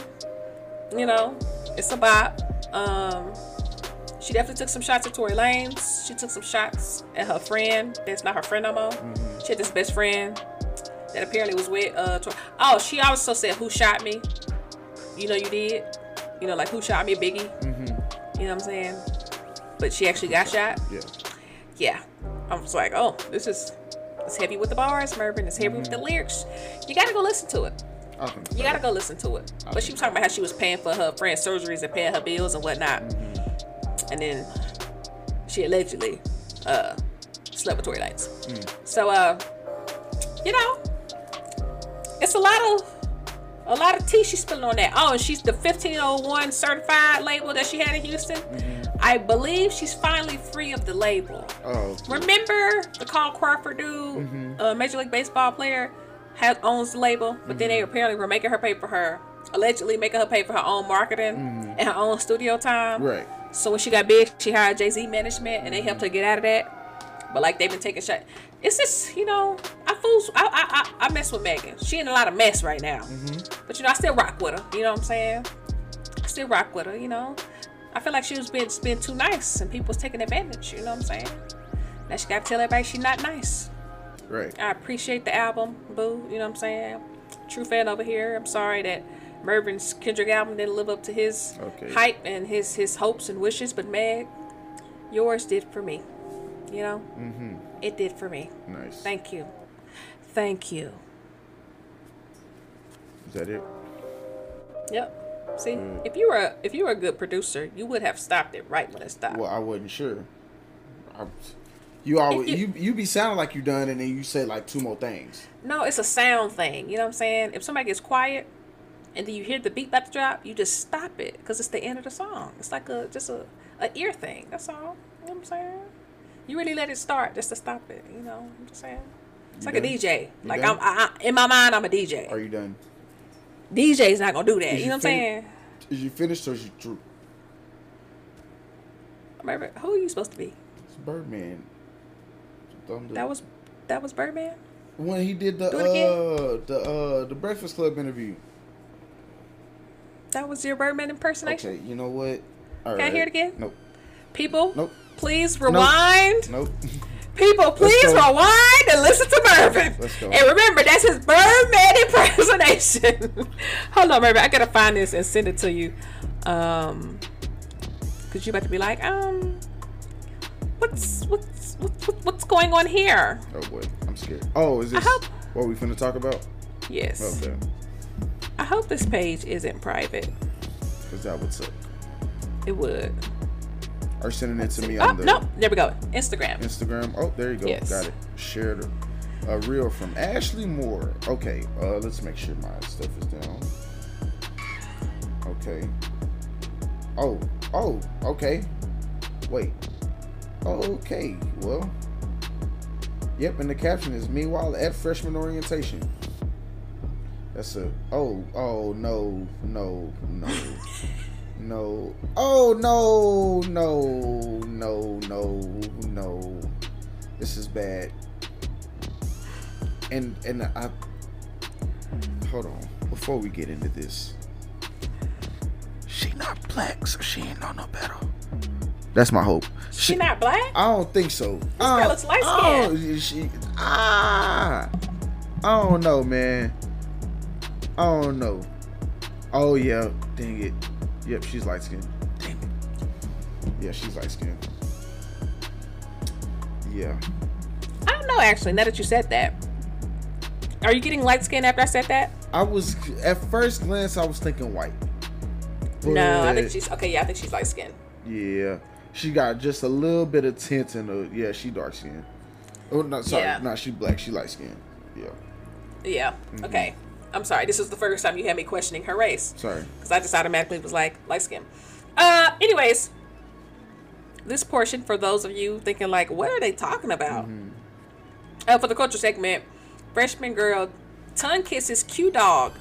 You know, it's a bop. Um, She definitely took some shots at Tory Lanez. She took some shots at her friend. That's not her friend no more. Mm-hmm. She had this best friend that apparently was with uh Tory. Oh, she also said, "Who shot me? You know you did. You know, like, who shot me, Biggie?" Mm-hmm. You know what I'm saying? But she actually got shot. Yeah. Yeah. I was like, oh, this is it's heavy with the bars, Mervin. It's heavy mm-hmm. with the lyrics. You gotta go listen to it. You so. gotta go listen to it. I but she was talking about how she was paying for her friend's surgeries and paying her bills and whatnot. Mm-hmm. And then she allegedly uh, slept with Tory Lanez. Mm. So, uh, you know, it's a lot of a lot of tea she's spilling on that. Oh, and she's the fifteen oh one certified label that she had in Houston. Mm-hmm. I believe she's finally free of the label. Oh. Okay. Remember the Carl Crawford dude, mm-hmm. uh, Major League Baseball player? Has owns the label, but mm-hmm. then they apparently were making her pay for her, allegedly making her pay for her own marketing mm-hmm. and her own studio time. Right. So when she got big, she hired Jay-Z management, and they helped her get out of that. But like, they've been taking shots. It's just, you know, I fools, I I I, I mess with Megan. She in a lot of mess right now, mm-hmm. but you know, I still rock with her. You know what I'm saying? I still rock with her. You know, I feel like she was being being too nice, and people was taking advantage. You know what I'm saying? Now she got to tell everybody she's not nice. Right. I appreciate the album, boo. You know what I'm saying? True fan over here. I'm sorry that Mervin's Kendrick album didn't live up to his okay. hype and his, his hopes and wishes, but Meg, yours did for me. You know? Mm-hmm. It did for me. Nice. Thank you. Thank you. Is that it? Yep. See, mm. if you were a, if you were a good producer, you would have stopped it right when it stopped. Well, I wasn't sure. I was... You always you, you you be sounding like you done, and then you say like two more things. No, it's a sound thing. You know what I'm saying? If somebody gets quiet, and then you hear the beat about to drop, you just stop it because it's the end of the song. It's like a just a, a ear thing. That's all. You know what I'm saying? You really let it start just to stop it. You know what I'm just saying? It's you like done? a D J. You like done? I'm I, I, in my mind, I'm a D J. Are you done? D J's not gonna do that. Is you know fin- what I'm saying? Is you finished or is you through? Remember, who are you supposed to be? It's Birdman. That was that was Birdman? When he did the uh, the uh, the Breakfast Club interview. That was your Birdman impersonation? Okay, you know what? All Can right. I hear it again? Nope. People, nope. please rewind. Nope. People, please rewind and listen to Mervin. Let's go. And remember, that's his Birdman impersonation. Hold on, Mervin. I got to find this and send it to you. Um, because you're about to be like, um... What's what's what's going on here? Oh boy, I'm scared. Oh, is this hope, what we finna talk about? Yes. Okay. I hope this page isn't private. Cause that would suck. It would. Or sending it to me oh, on the. No, there we go. Instagram. Instagram. Oh, there you go. Yes. Got it. Shared a reel from Ashley Moore. Okay. Uh, let's make sure my stuff is down. Okay. Oh. Oh. Okay. Wait. Okay, well, yep, and the caption is, meanwhile, at freshman orientation. That's a, oh, oh, no, no, no, no, oh, no, no, no, no, no, this is bad. And, and I, hold on, before we get into this, she not black, so she ain't know no better. That's my hope. She, she not black? I don't think so. This uh, girl looks light skinned. Oh, she, ah, I don't know, man. I don't know. Oh yeah, dang it. Yep, she's light skinned. Dang it. Yeah, she's light skinned. Yeah. I don't know actually. Now that you said that, are you getting light skinned after I said that? I was at first glance. I was thinking white. But no, I think she's okay. Yeah, I think she's light skinned. Yeah. She got just a little bit of tint in her. Yeah, she dark skin. Oh no, sorry, yeah. no, she black. She light skin. Yeah. Yeah. Mm-hmm. Okay. I'm sorry. This was the first time you had me questioning her race. Sorry. Because I just automatically was like light skin. Uh. Anyways, this portion for those of you thinking like, what are they talking about? Mm-hmm. Uh, for the culture segment, freshman girl tongue kisses Q dog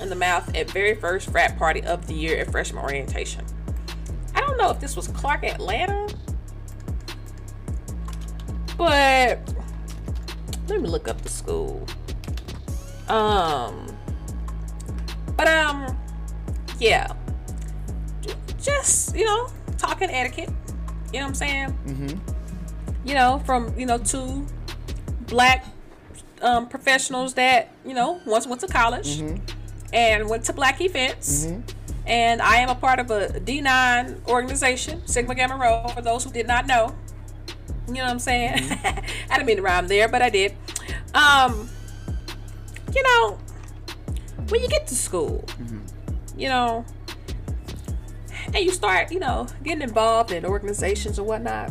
in the mouth at very first frat party of the year at freshman orientation. I don't know if this was Clark Atlanta, but let me look up the school. Um, but um, yeah, just, you know, talking etiquette, You know what I'm saying? Mm-hmm. You know, from, you know, two black um, professionals that, you know, once went to college mm-hmm. and went to black events. Mm-hmm. And I am a part of a D nine organization, Sigma Gamma Rho, for those who did not know. You know what I'm saying? Mm-hmm. I didn't mean to rhyme there, but I did. Um, you know, when you get to school, mm-hmm. you know, and you start, you know, getting involved in organizations and whatnot,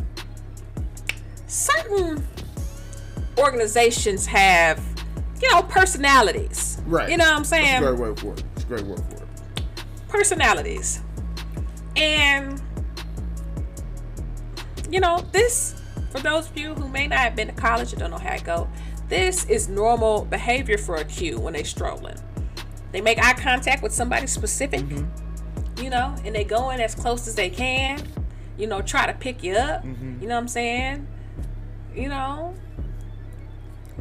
certain organizations have, you know, personalities. Right. You know what I'm saying? It's a great word for it. It's a great word for it. Personalities. And, you know, this, for those of you who may not have been to college and don't know how it go, this is normal behavior for a Q when they're strolling. They make eye contact with somebody specific, mm-hmm. you know, and they go in as close as they can, you know, try to pick you up, mm-hmm. you know what I'm saying? You know,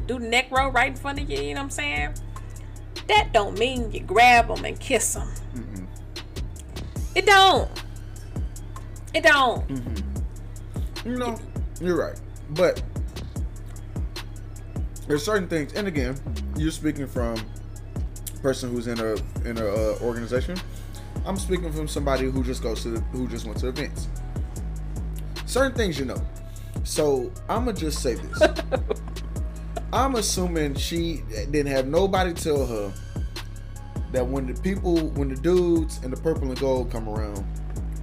do the neck roll right in front of you, you know what I'm saying? That don't mean you grab them and kiss them. Mm-hmm. It don't. It don't. Mm-hmm. You know, it, you're right. But there's certain things, and again, you're speaking from person who's in a in a uh, organization. I'm speaking from somebody who just goes to the, who just went to events. Certain things, you know. So I'ma just say this. I'm assuming she didn't have nobody tell her that when the people, when the dudes in the purple and gold come around,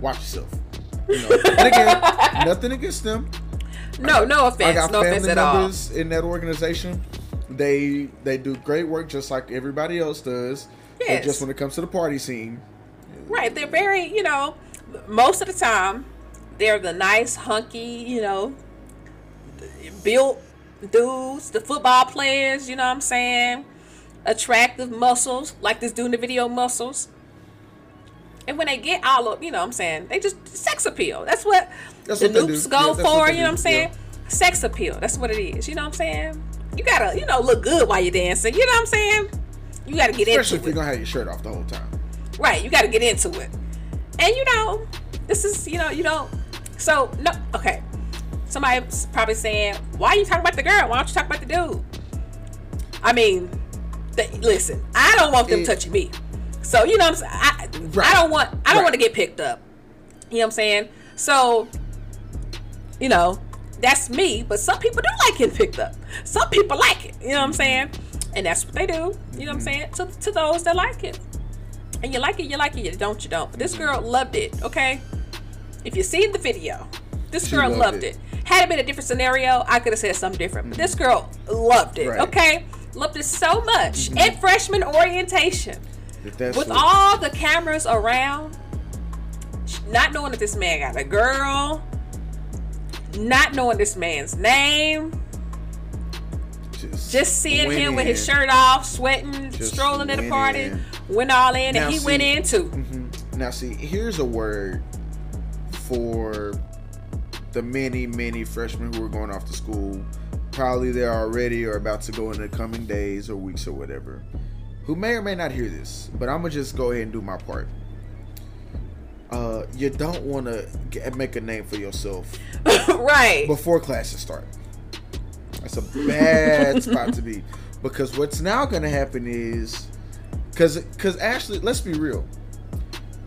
watch yourself. You know? And again, nothing against them. No, no offense. I got no family offense at members all. In that organization. They they do great work just like everybody else does. Yes. But just when it comes to the party scene. Right. They're very, you know, most of the time, they're the nice, hunky, you know, built dudes, the football players, you know what I'm saying? Attractive muscles, like this dude in the video, muscles. And when they get all up, you know what I'm saying? They just, sex appeal. That's what that's the what loops go yeah, for, you know what I'm saying? Yeah. Sex appeal. That's what it is, you know what I'm saying? You gotta, you know, look good while you're dancing. You know what I'm saying? You gotta get Especially into it. Especially if you're gonna have your shirt off the whole time. Right. You gotta get into it. And you know, this is, you know, you don't. So no, okay. Somebody's probably saying, "Why are you talking about the girl? Why don't you talk about the dude?" I mean, th- listen, I don't want them it, touching me. So you know, what I'm saying? I, right, I don't want, I don't right. want to get picked up. You know what I'm saying? So, you know. That's me, but some people do like getting picked up. Some people like it, you know what I'm saying? And that's what they do, you know what I'm saying? To, to those that like it. And you like it, you like it, you don't, you don't. But this girl loved it, okay? If you seen the video, this she girl loved, loved it. it. Had it been a different scenario, I could have said something different. But this girl loved it, right. okay? Loved it so much. Mm-hmm. At freshman orientation, with what... all the cameras around, not knowing that this man got a girl, not knowing this man's name, just, just seeing him in. With his shirt off, sweating, just strolling at a party, in. Went all in, now and he see, went in too. Mm-hmm. Now, see, here's a word for the many, many freshmen who are going off to school, probably they're already or about to go in the coming days or weeks or whatever, who may or may not hear this, but I'm going to just go ahead and do my part. Uh, you don't want to make a name for yourself right before classes start. That's a bad spot to be, because what's now going to happen is because because actually, let's be real,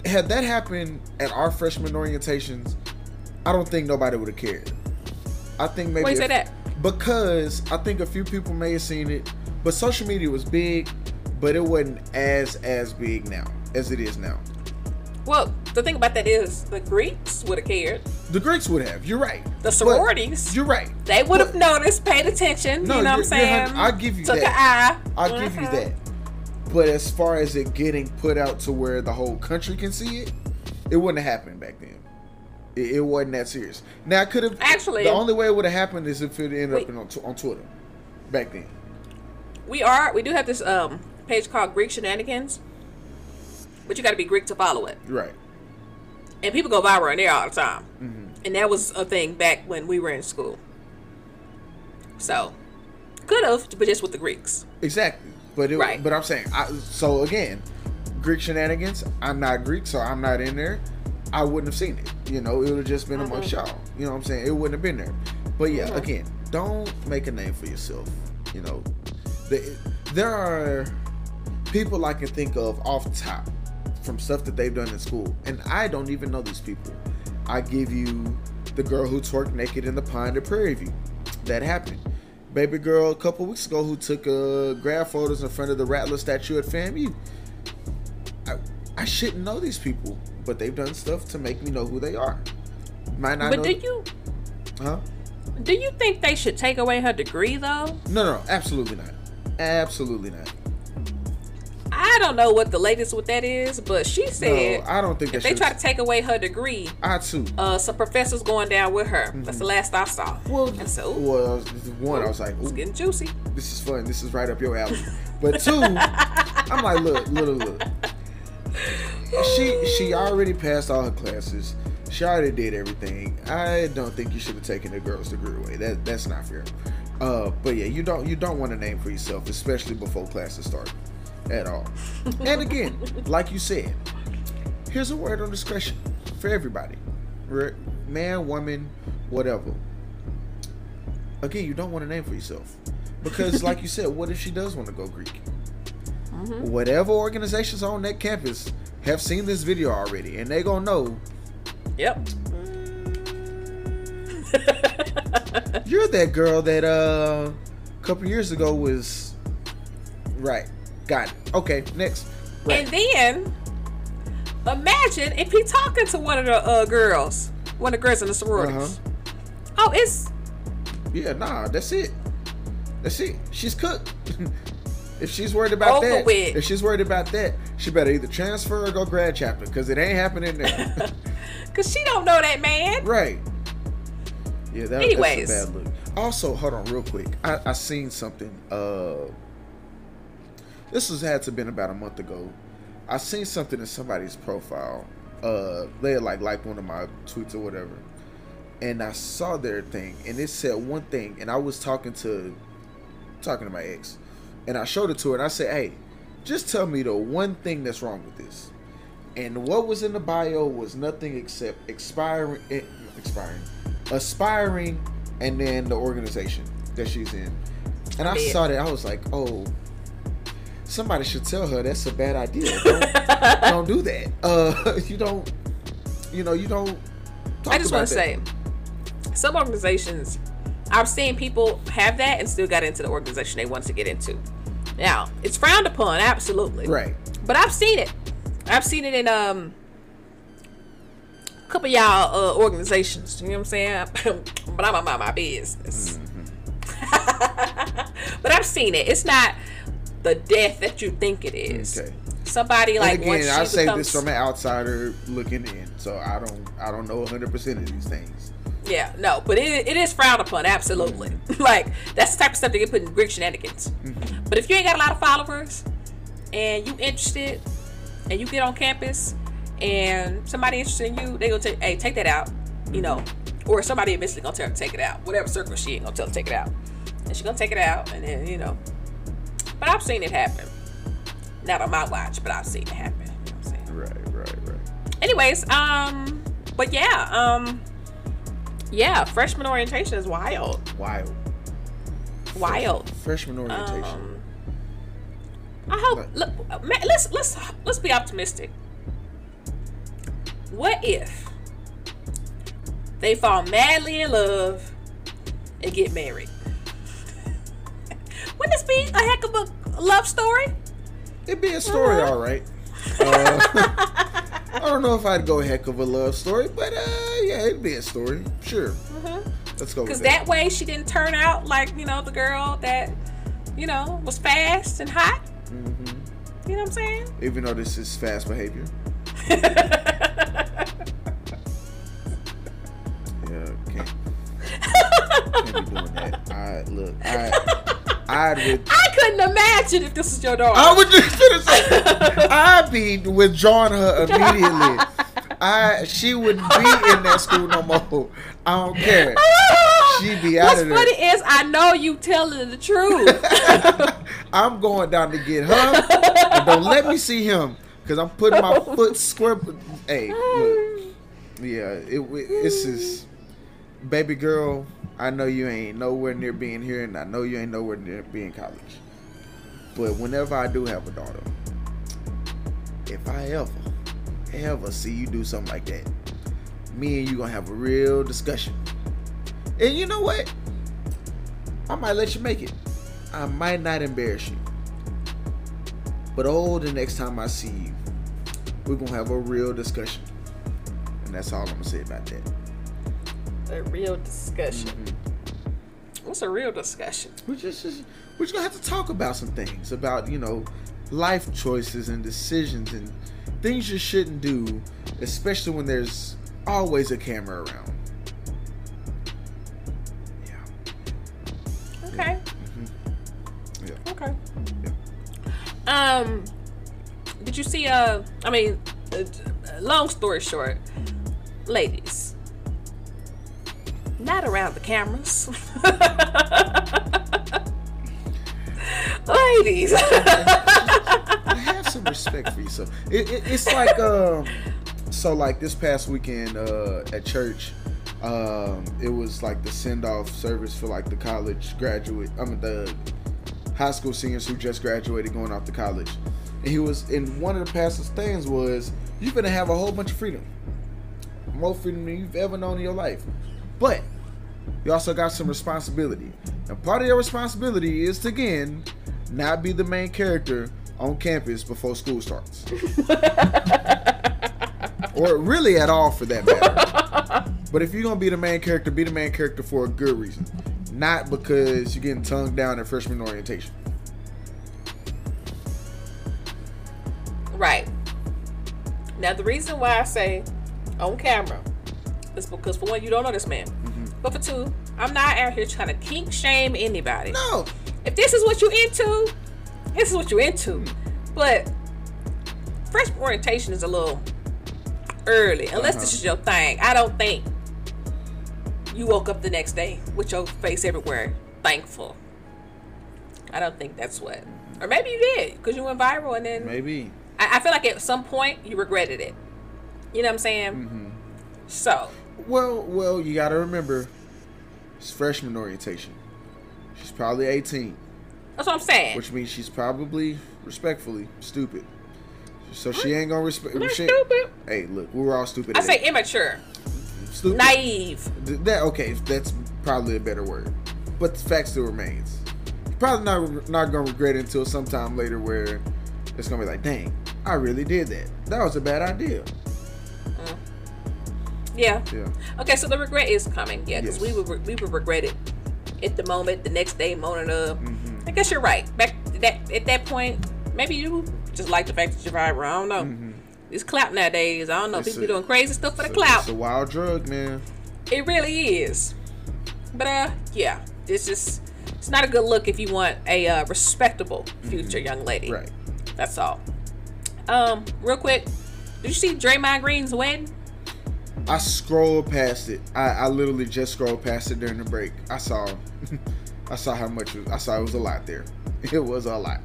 had that happened at our freshman orientations, I don't think nobody would have cared. I think maybe why you say that? Because I think a few people may have seen it, but social media was big, but it wasn't as as big now as it is now. Well, the thing about that is the Greeks would have cared. The Greeks would have. You're right. The sororities. But you're right. They would have noticed, paid attention. No, you know what I'm saying? I give you Took that. Took an eye. I'll mm-hmm. give you that. But as far as it getting put out to where the whole country can see it, it wouldn't have happened back then. It, it wasn't that serious. Now, it could have. Actually. The only way it would have happened is if it ended we, up in, on, on Twitter back then. We are. We do have this um, page called Greek Shenanigans. But you got to be Greek to follow it. Right. And people go viral in there all the time. Mm-hmm. And that was a thing back when we were in school. So, could have, but just with the Greeks. Exactly. But it, right. But I'm saying, I, so again, Greek shenanigans, I'm not Greek, so I'm not in there. I wouldn't have seen it. You know, it would have just been amongst y'all. You know what I'm saying? It wouldn't have been there. But yeah, yeah. Again, don't make a name for yourself. You know, the, there are people I can think of off top from stuff that they've done in school, and I don't even know these people. I give you the girl who twerked naked in the pond at Prairie View. That happened. Baby girl a couple weeks ago who took uh, grab photos in front of the Rattler statue at FAMU. I, I shouldn't know these people, but they've done stuff to make me know who they are. Might not. But know do th- you? Huh? Do you think they should take away her degree though? No, no, absolutely not. Absolutely not. I don't know what the latest with that is, but she said no, I don't think if they try to take away her degree, I too. Uh, some professors going down with her. Mm-hmm. That's the last I saw. Well, and so, ooh, well one, ooh, I was like, ooh, it's getting juicy. This is fun. This is right up your alley. But two, I'm like, look, look, look. She she already passed all her classes. She already did everything. I don't think you should have taken the girl's degree away. That that's not fair. Uh, but yeah, you don't you don't want a name for yourself, especially before classes start. At all. And again, like you said, here's a word on discretion for everybody, man, woman, whatever. Again, you don't want a name for yourself because, like you said, what if she does want to go Greek? Mm-hmm. Whatever organizations on that campus have seen this video already, and they gonna know. Yep. Mm, you're that girl that uh, a couple years ago was right. Got it. Okay, next. Right. And then, imagine if he talking to one of the uh, girls, one of the girls in the sororities. Uh-huh. Oh, it's... Yeah, nah, that's it. That's it. She's cooked. If she's worried about Over that, with. if she's worried about that, she better either transfer or go grad chapter, because it ain't happening now. Because she don't know that man. Right. Yeah, that, Anyways. that's a bad look. Also, hold on real quick. I, I seen something, uh... This was had to have been about a month ago. I seen something in somebody's profile. Uh, they had like liked one of my tweets or whatever, and I saw their thing, and it said one thing. And I was talking to, talking to my ex, and I showed it to her, and I said, "Hey, just tell me the one thing that's wrong with this." And what was in the bio was nothing except expiring, expiring, aspiring, and then the organization that she's in. And I saw that, I was like, "Oh." Somebody should tell her that's a bad idea. Don't, don't do that. Uh, you don't, you know, you don't talk I just want to say, some organizations, I've seen people have that and still got into the organization they wanted to get into. Now, it's frowned upon, absolutely. Right. But I've seen it. I've seen it in um, a couple of y'all uh, organizations. You know what I'm saying? But I'm about my business. Mm-hmm. But I've seen it. It's not... the death that you think it is. Okay. Somebody like and again, I say becomes... this from an outsider looking in, so I don't, I don't know one hundred percent of these things. Yeah, no, but it, it is frowned upon, absolutely. Mm-hmm. Like that's the type of stuff that get put in Greek shenanigans. Mm-hmm. But if you ain't got a lot of followers, and you interested, and you get on campus, and somebody interested in you, they gonna take, hey, take that out, you know, or somebody eventually gonna tell her to take it out. Whatever circle she ain't gonna tell her to take it out, and she gonna take it out, and then you know. But I've seen it happen. Not on my watch, but I've seen it happen. You know what I'm saying? Right, right, right. Anyways, um, but yeah, um, yeah, freshman orientation is wild. Wild. Wild. Freshman orientation. Um, I hope. Look, let's let's let's be optimistic. What if they fall madly in love and get married? Wouldn't this be a heck of a love story? It'd be a story, uh-huh. all right. Uh, I don't know if I'd go heck of a love story, but uh, yeah, it'd be a story. Sure. Uh-huh. Let's go with that. Because that way she didn't turn out like, you know, the girl that, you know, was fast and hot. Mm-hmm. You know what I'm saying? Even though this is fast behavior. Yeah, can't, can't be doing that. I, look, I... I'd with- I couldn't imagine if this was your daughter. I would just say, I'd be withdrawing her immediately. I she wouldn't be in that school no more. I don't care. She'd be out What's of there. What's funny is I know you telling the truth. I'm going down to get her. Don't let me see him because I'm putting my foot square. Hey, look, Yeah, it, it it's just, baby girl, I know you ain't nowhere near being here, and I know you ain't nowhere near being college. But whenever I do have a daughter, if I ever, ever see you do something like that, me and you gonna have a real discussion. And you know what? I might let you make it. I might not embarrass you. But oh, the next time I see you, we're gonna have a real discussion. And that's all I'm gonna say about that. A real discussion. Mm-hmm. What's a real discussion? We're just, just we're just gonna have to talk about some things about, you know, life choices and decisions and things you shouldn't do, especially when there's always a camera around. Yeah. Okay. Mm-hmm. Yeah. Okay. Yeah. Um, did you see? Uh, I mean, uh, long story short, ladies, not around the cameras. Ladies, have some respect for yourself. It, it, it's like, um, so like this past weekend uh, at church, um, it was like the send-off service for like the college graduate. I mean the high school seniors who just graduated going off to college. And he was, and one of the pastor's things was, you're gonna have a whole bunch of freedom, more freedom than you've ever known in your life. But you also got some responsibility. And part of your responsibility is to, again, not be the main character on campus before school starts. Or really at all for that matter. But if you're going to be the main character, be the main character for a good reason. Not because you're getting tongued down at freshman orientation. Right. Now, the reason why I say on camera, it's because, for one, you don't know this man. Mm-hmm. But for two, I'm not out here trying to kink shame anybody. No. If this is what you into, this is what you into. Mm-hmm. But freshman orientation is a little early. Unless uh-huh. this is your thing. I don't think you woke up the next day with your face everywhere thankful. I don't think that's what. Or maybe you did because you went viral and then. Maybe. I, I feel like at some point you regretted it. You know what I'm saying? Mm-hmm. So. Well, well, you gotta remember, it's freshman orientation. She's probably eighteen. That's what I'm saying. Which means she's probably, respectfully, stupid. So she ain't gonna respect. Stupid. Hey, look, we were all stupid. I say eight. Immature. Stupid. Naive. That okay? That's probably a better word. But the fact still remains. You're probably not not gonna regret it until sometime later, where it's gonna be like, dang, I really did that. That was a bad idea. Mm. Yeah. yeah. Okay, so the regret is coming. Yeah, because yes. we would re- we would regret it at the moment. The next day, moaning up. Mm-hmm. I guess you're right. Back that at that point, maybe you just like the fact that you're viral. I don't know. Mm-hmm. It's clout nowadays. I don't know. It's People a, doing crazy stuff for the clout. It's a wild drug, man. It really is. But uh, yeah, it's just it's not a good look if you want a uh, respectable future mm-hmm. young lady. Right. That's all. Um, real quick, did you see Draymond Green's wedding? I scrolled past it. I, I literally just scrolled past it during the break. I saw, I saw how much. It was, I saw it was a lot there. It was a lot.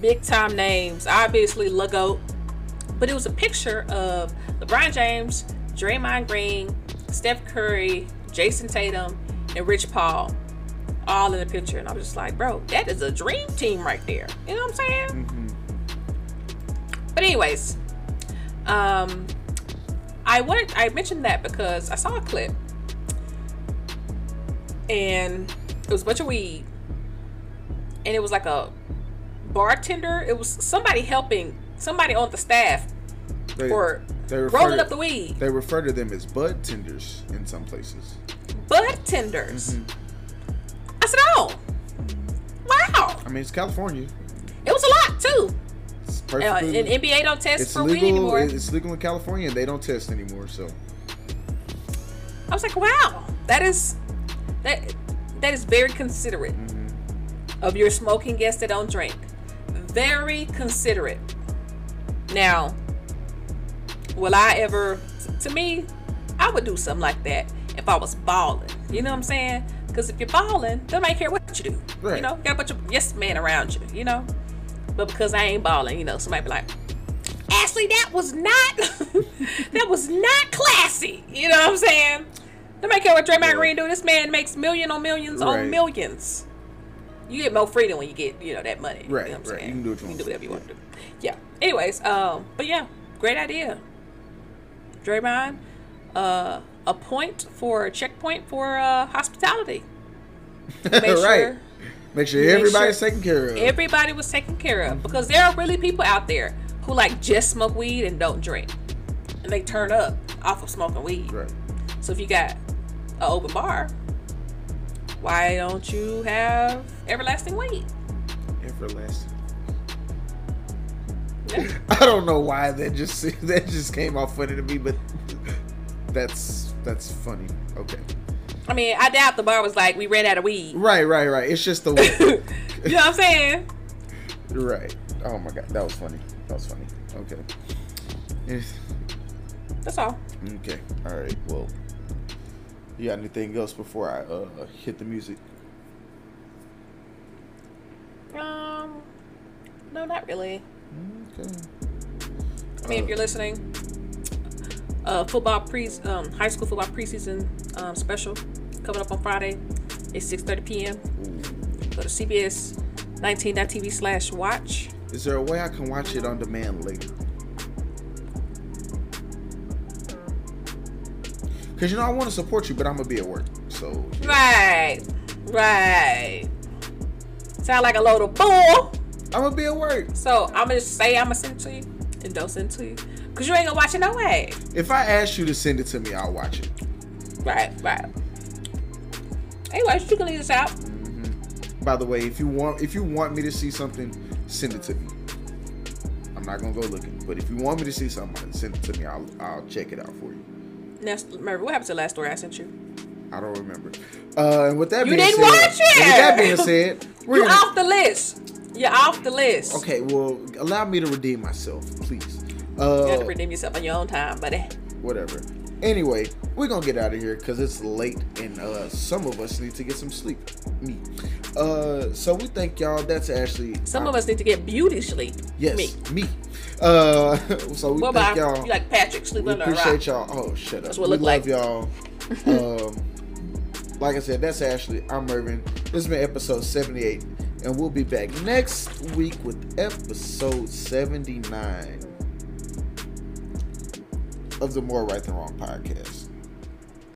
Big time names, obviously Lego, but it was a picture of LeBron James, Draymond Green, Steph Curry, Jason Tatum, and Rich Paul, all in the picture. And I was just like, bro, that is a dream team right there. You know what I'm saying? Mm-hmm. But anyways, um. I wanted, I mentioned that because I saw a clip and it was a bunch of weed and it was like a bartender. It was somebody helping somebody on the staff they, for they refer, rolling up the weed. They refer to them as bud tenders in some places. Bud tenders. Mm-hmm. I said, oh, wow. I mean, it's California. It was a lot too. Uh, and N B A don't test it's for legal, weed anymore. It's legal in California and they don't test anymore. So I was like, wow, that is that that is very considerate mm-hmm. of your smoking guests that don't drink. Very considerate. Now, will I ever? To me, I would do something like that if I was balling. You know what I'm saying? Because if you're balling, they don't care what you do. Right. You know, you got a bunch of yes men around you. You know. But because I ain't balling, you know, somebody be like, ass honestly, that was not that was not classy. You know what I'm saying? Nobody care what Draymond yeah. Green do. This man makes million on millions right. on millions. You get more freedom when you get, you know, that money. Right. You know what I'm right. saying? You can do, what you you can do whatever you yeah. want to do. Yeah. Anyways, um, but yeah, great idea. Draymond, uh, a point for a checkpoint for uh, hospitality. Make right. sure Make sure everybody's sure taken care of. Everybody was taken care of. Because there are really people out there who like just smoke weed and don't drink. And they turn up off of smoking weed. Right. So if you got an open bar, why don't you have everlasting weed? Everlasting. Yeah. I don't know why that just that just came off funny to me, but that's that's funny. Okay. I mean, I doubt the bar was like, we ran out of weed. Right, right, right. It's just the way. You know what I'm saying? Right. Oh my God, that was funny. That was funny. Okay. It's... That's all. Okay. All right. Well, you got anything else before I uh, hit the music? Um, no, not really. Okay. I mean, uh, if you're listening, uh, football pre um high school football preseason um special coming up on Friday. It's six thirty p.m. Go to C B S nineteen dot T V slash watch. Is there a way I can watch it on demand later? Because, you know, I want to support you, but I'm going to be at work, so... Right. Right. Sound like a load of bull. I'm going to be at work. So, I'm going to just say I'm going to send it to you, and don't send it to you. Because you ain't going to watch it no way. If I ask you to send it to me, I'll watch it. Right, right. Anyways, you can leave this out. Mm-hmm. By the way, if you want if you want me to see something, send it to me. I'm not going to go looking. But if you want me to see something, send it to me. I'll, I'll check it out for you. Next, remember what happened to the last story I sent you? I don't remember. Uh, and with that you being didn't said, watch it. With that being said, we're you're gonna... off the list. You're off the list. Okay, well, allow me to redeem myself, please. Uh, you have to redeem yourself on your own time, buddy. Whatever. Anyway, we're gonna get out of here because it's late and uh, some of us need to get some sleep. Me. Uh, so we thank y'all. That's Ashley. Some I'm... of us need to get beauty sleep. Yes, me. me. Uh, so we well, thank bye. y'all. You like Patrick sleeping on the rock. Appreciate y'all. Oh, shut up. That's what we look love like. y'all. um, like I said, that's Ashley. I'm Irvin. This has been episode seventy-eight, and we'll be back next week with episode seventy-nine of the More Right Than Wrong podcast.